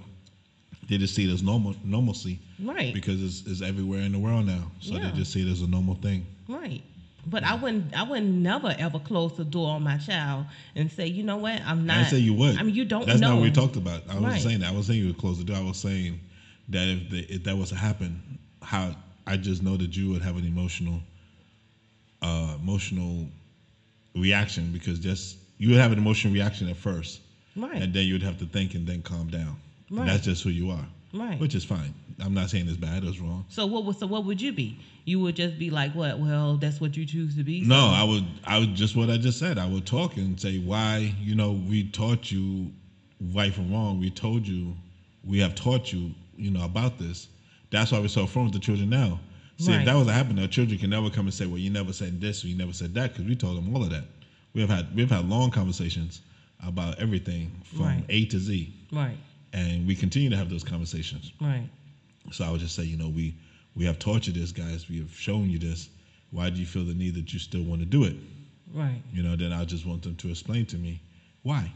They just see it as normalcy. Right. Because it's everywhere in the world now. So they just see it as a normal thing. Right. But I wouldn't never, ever close the door on my child and say, you know what, I'm not. I didn't say you would. I mean, you don't know. That's not what we talked about. I wasn't saying that. I wasn't saying you would close the door. I was saying that if that was to happen, how... I just know that you would have an emotional reaction because you would have an emotional reaction at first. Right. And then you would have to think and then calm down. Right. And that's just who you are. Right. Which is fine. I'm not saying it's bad or it's wrong. So what would you be? You would just be like, what? Well, that's what you choose to be? So. No, I would just what I just said. I would talk and say why, we taught you right from wrong. We have taught you, about this. That's why we're so firm with the children now. See, if that was to happen, our children can never come and say, well, you never said this or you never said that, because we told them all of that. We've had long conversations about everything from A to Z. Right. And we continue to have those conversations. Right. So I would just say, we have taught you this, guys. We have shown you this. Why do you feel the need that you still want to do it? Right. Then I just want them to explain to me why.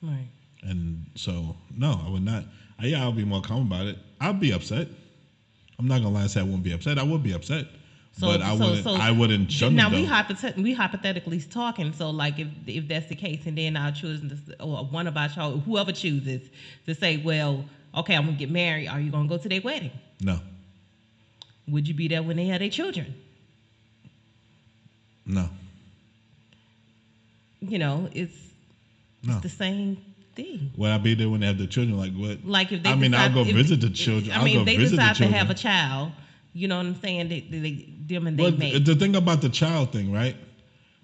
Right. And so, no, I would not. I'll be more calm about it. I'll be upset. I'm not gonna lie and say I wouldn't be upset. I would be upset, I wouldn't shun them. Now we hypothetically talking. So like if that's the case, and then our children or one of our child, whoever chooses to say, well, okay, I'm gonna get married. Are you gonna go to their wedding? No. Would you be there when they had their children? No. It's the same. Thing. Well, I'll be there when they have the children. Like what? Like if they I'll go visit the children. If they decide to have a child, you know what I'm saying? They, them and they make. The thing about the child thing, right?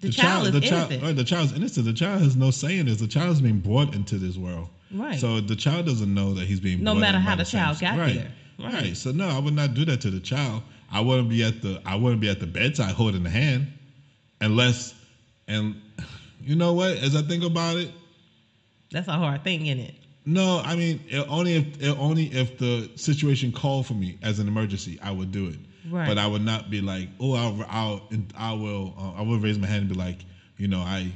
The child is innocent. Right, the child is innocent. The child has no say in this. The child is being brought into this world. Right. So the child doesn't know that he's being brought in. No matter how the child got there. Right. So no, I would not do that to the child. I wouldn't be at the bedside holding the hand, unless you know what? As I think about it, that's a hard thing, isn't it? No, I mean only if the situation called for me as an emergency, I would do it. Right. But I would not be like, oh, I will raise my hand and be like, I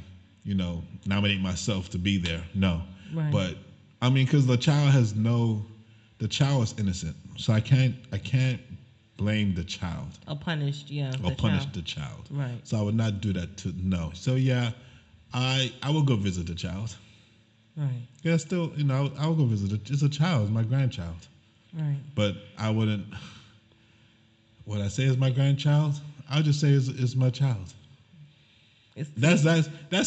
nominate myself to be there. No. Right. But I mean, because the child is innocent, so I can't blame the child. Or punish the child. Right. So I would not do that no. So yeah, I will go visit the child. Right. Yeah, still, I will go visit it. It's a child, it's my grandchild. Right. But I wouldn't. What I say is my grandchild, I'll just say it's my child. That's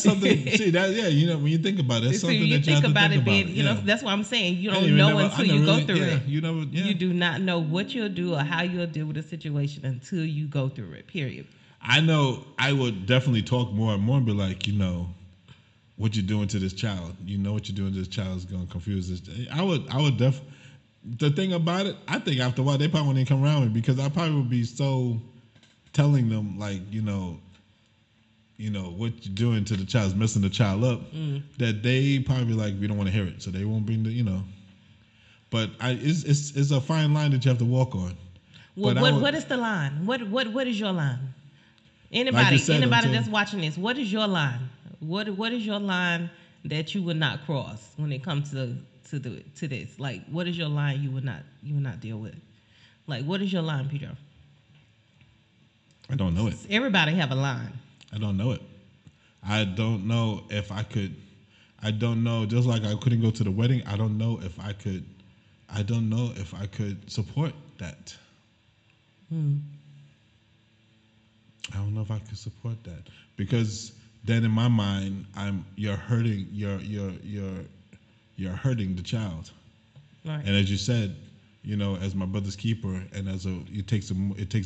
something. See that? Yeah, when you think about it, that's something you that you think have about to think it. About being, yeah. That's why I'm saying you don't know until you go through it. You do not know what you'll do or how you'll deal with a situation until you go through it. Period. I know. I would definitely talk more and more and be like, what you're doing to this child. You know what you're doing to this child is going to confuse this. I would definitely. The thing about it, I think after a while, they probably wouldn't come around with me because I probably would be so telling them, like, what you're doing to the child is messing the child up, that they probably be like, we don't want to hear it. So they won't bring the. But it's a fine line that you have to walk on. Well, what is the line? What is your line? Anybody that's watching this, what is your line? What is your line that you would not cross when it comes to this? Like, what is your line you would not deal with? Like, what is your line, Pedro? I don't know it. Everybody have a line. I don't know it. I don't know if I could. I don't know. Just like I couldn't go to the wedding, I don't know if I could. I don't know if I could support that. I don't know if I could support that because then in my mind, you're hurting. You're hurting the child, right. And as you said, as my brother's keeper, and it takes a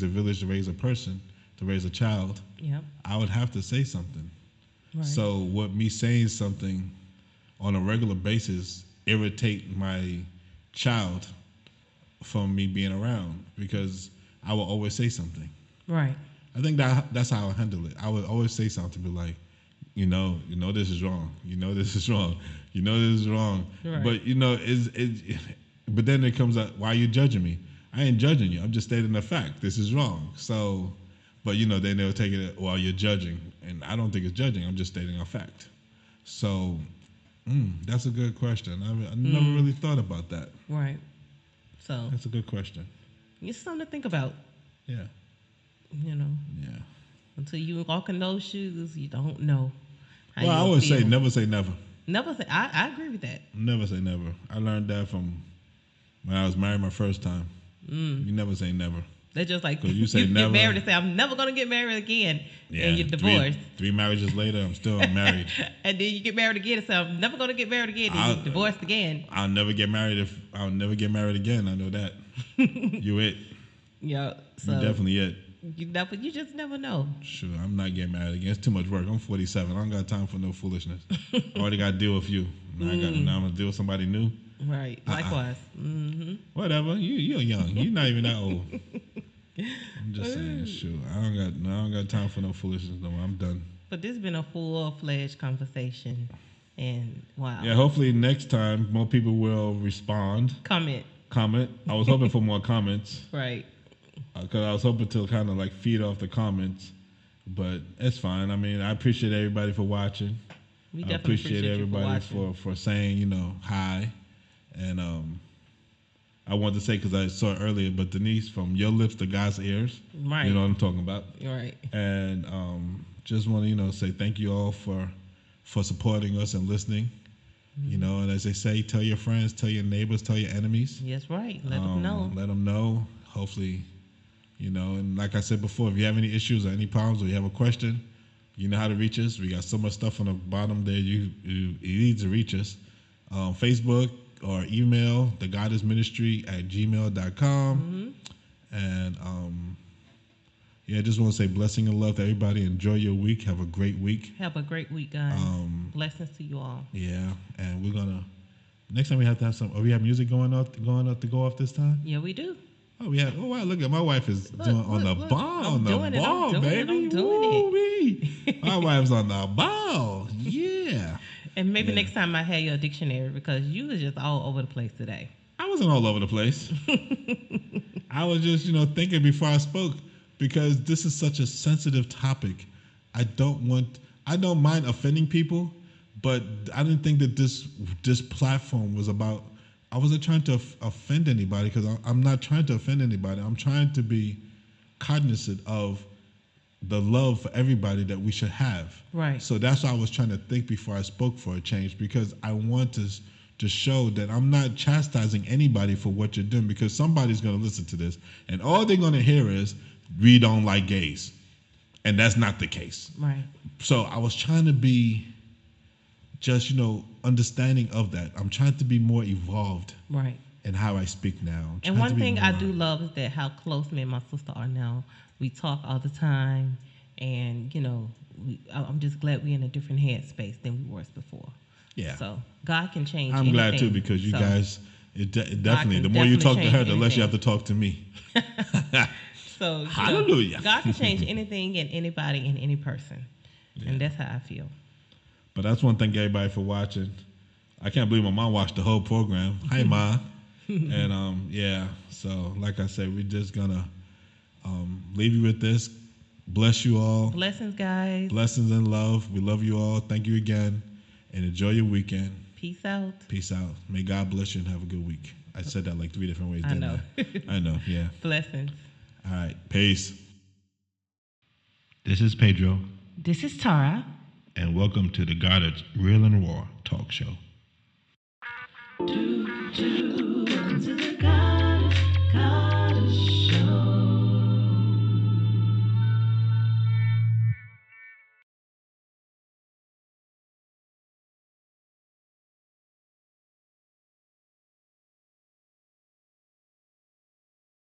village to raise a person, to raise a child. Yep. I would have to say something. Right. So, what me saying something on a regular basis irritate my child from me being around because I will always say something. Right. I think that's how I handle it. I would always say something, be like, this is wrong. Right. But but then it comes out, why are you judging me? I ain't judging you. I'm just stating the fact. This is wrong. So, but then they'll take it. Well, you're judging, and I don't think it's judging. I'm just stating a fact. So, that's a good question. I never really thought about that. Right. So that's a good question. It's something to think about. Yeah. Yeah. Until you walk in those shoes, you don't know. Well, I always say never say never. Never say. I agree with that. Never say never. I learned that from when I was married my first time. You never say never. That's just like you get married and say, I'm never going to get married again. Yeah, and you're divorced. Three marriages later, I'm still unmarried. And then you get married again and say, I'm never going to get married again. And you're divorced again. I'll never get married again. I know that. You it. Yeah. So. You definitely it. You just never know. Sure, I'm not getting married again. It's too much work. I'm 47. I don't got time for no foolishness. I already got to deal with you. Now I'm going to deal with somebody new. Right. Likewise. Mm-hmm. Whatever. You're young. You're not even that old. I'm just saying, sure. I don't got time for no foolishness no more. I'm done. But this has been a full-fledged conversation. And wow. Yeah, hopefully next time more people will respond. Comment. I was hoping for more comments. Right. Because I was hoping to kind of like feed off the comments, but it's fine. I mean, I appreciate everybody for watching. We definitely appreciate everybody for saying, hi. And I wanted to say, because I saw it earlier, but Denise, from your lips to God's ears. Right. You know what I'm talking about. Right. And just want to, say thank you all for supporting us and listening. And as they say, tell your friends, tell your neighbors, tell your enemies. Yes, right. Let them know. Let them know. Hopefully, and like I said before, if you have any issues or any problems or you have a question, you know how to reach us. We got so much stuff on the bottom there. You need to reach us. Facebook or email, thegoddessministry@gmail.com. Mm-hmm. And Yeah, I just want to say blessing and love to everybody. Enjoy your week. Have a great week. Have a great week, guys. Blessings to you all. Yeah, and we're gonna next time we have to have some. Oh, we have music going up to go off this time. Yeah, we do. Oh, yeah. Oh, wow. Look at my wife is on the ball, baby. Woo-wee. My wife's on the ball. Yeah. And maybe next time I have your dictionary, because you was just all over the place today. I wasn't all over the place. I was just, thinking before I spoke. Because this is such a sensitive topic. I don't mind offending people, but I didn't think that this platform was about, I wasn't trying to offend anybody, because I'm not trying to offend anybody. I'm trying to be cognizant of the love for everybody that we should have. Right. So that's why I was trying to think before I spoke for a change, because I want to show that I'm not chastising anybody for what you're doing, because somebody's going to listen to this, and all they're going to hear is, we don't like gays, and that's not the case. Right. So I was trying to be just, understanding of that. I'm trying to be more evolved. Right. In how I speak now. And one thing I do love is that how close me and my sister are now. We talk all the time, and I'm just glad we're in a different headspace than we were before. Yeah. So God can change. I'm glad too, because you guys, it definitely. The more you talk to her, the less you have to talk to me. So, hallelujah. God can change anything and anybody and any person. Yeah. And that's how I feel. But I just want to thank everybody for watching. I can't believe my mom watched the whole program. Hi, Ma. And, so like I said, we're just going to leave you with this. Bless you all. Blessings, guys. Blessings and love. We love you all. Thank you again. And enjoy your weekend. Peace out. Peace out. May God bless you and have a good week. I said that like 3 different ways, didn't I? I know, yeah. Blessings. All right. Peace. This is Pedro. This is Tara. And welcome to the Goddard's Real and Raw talk show.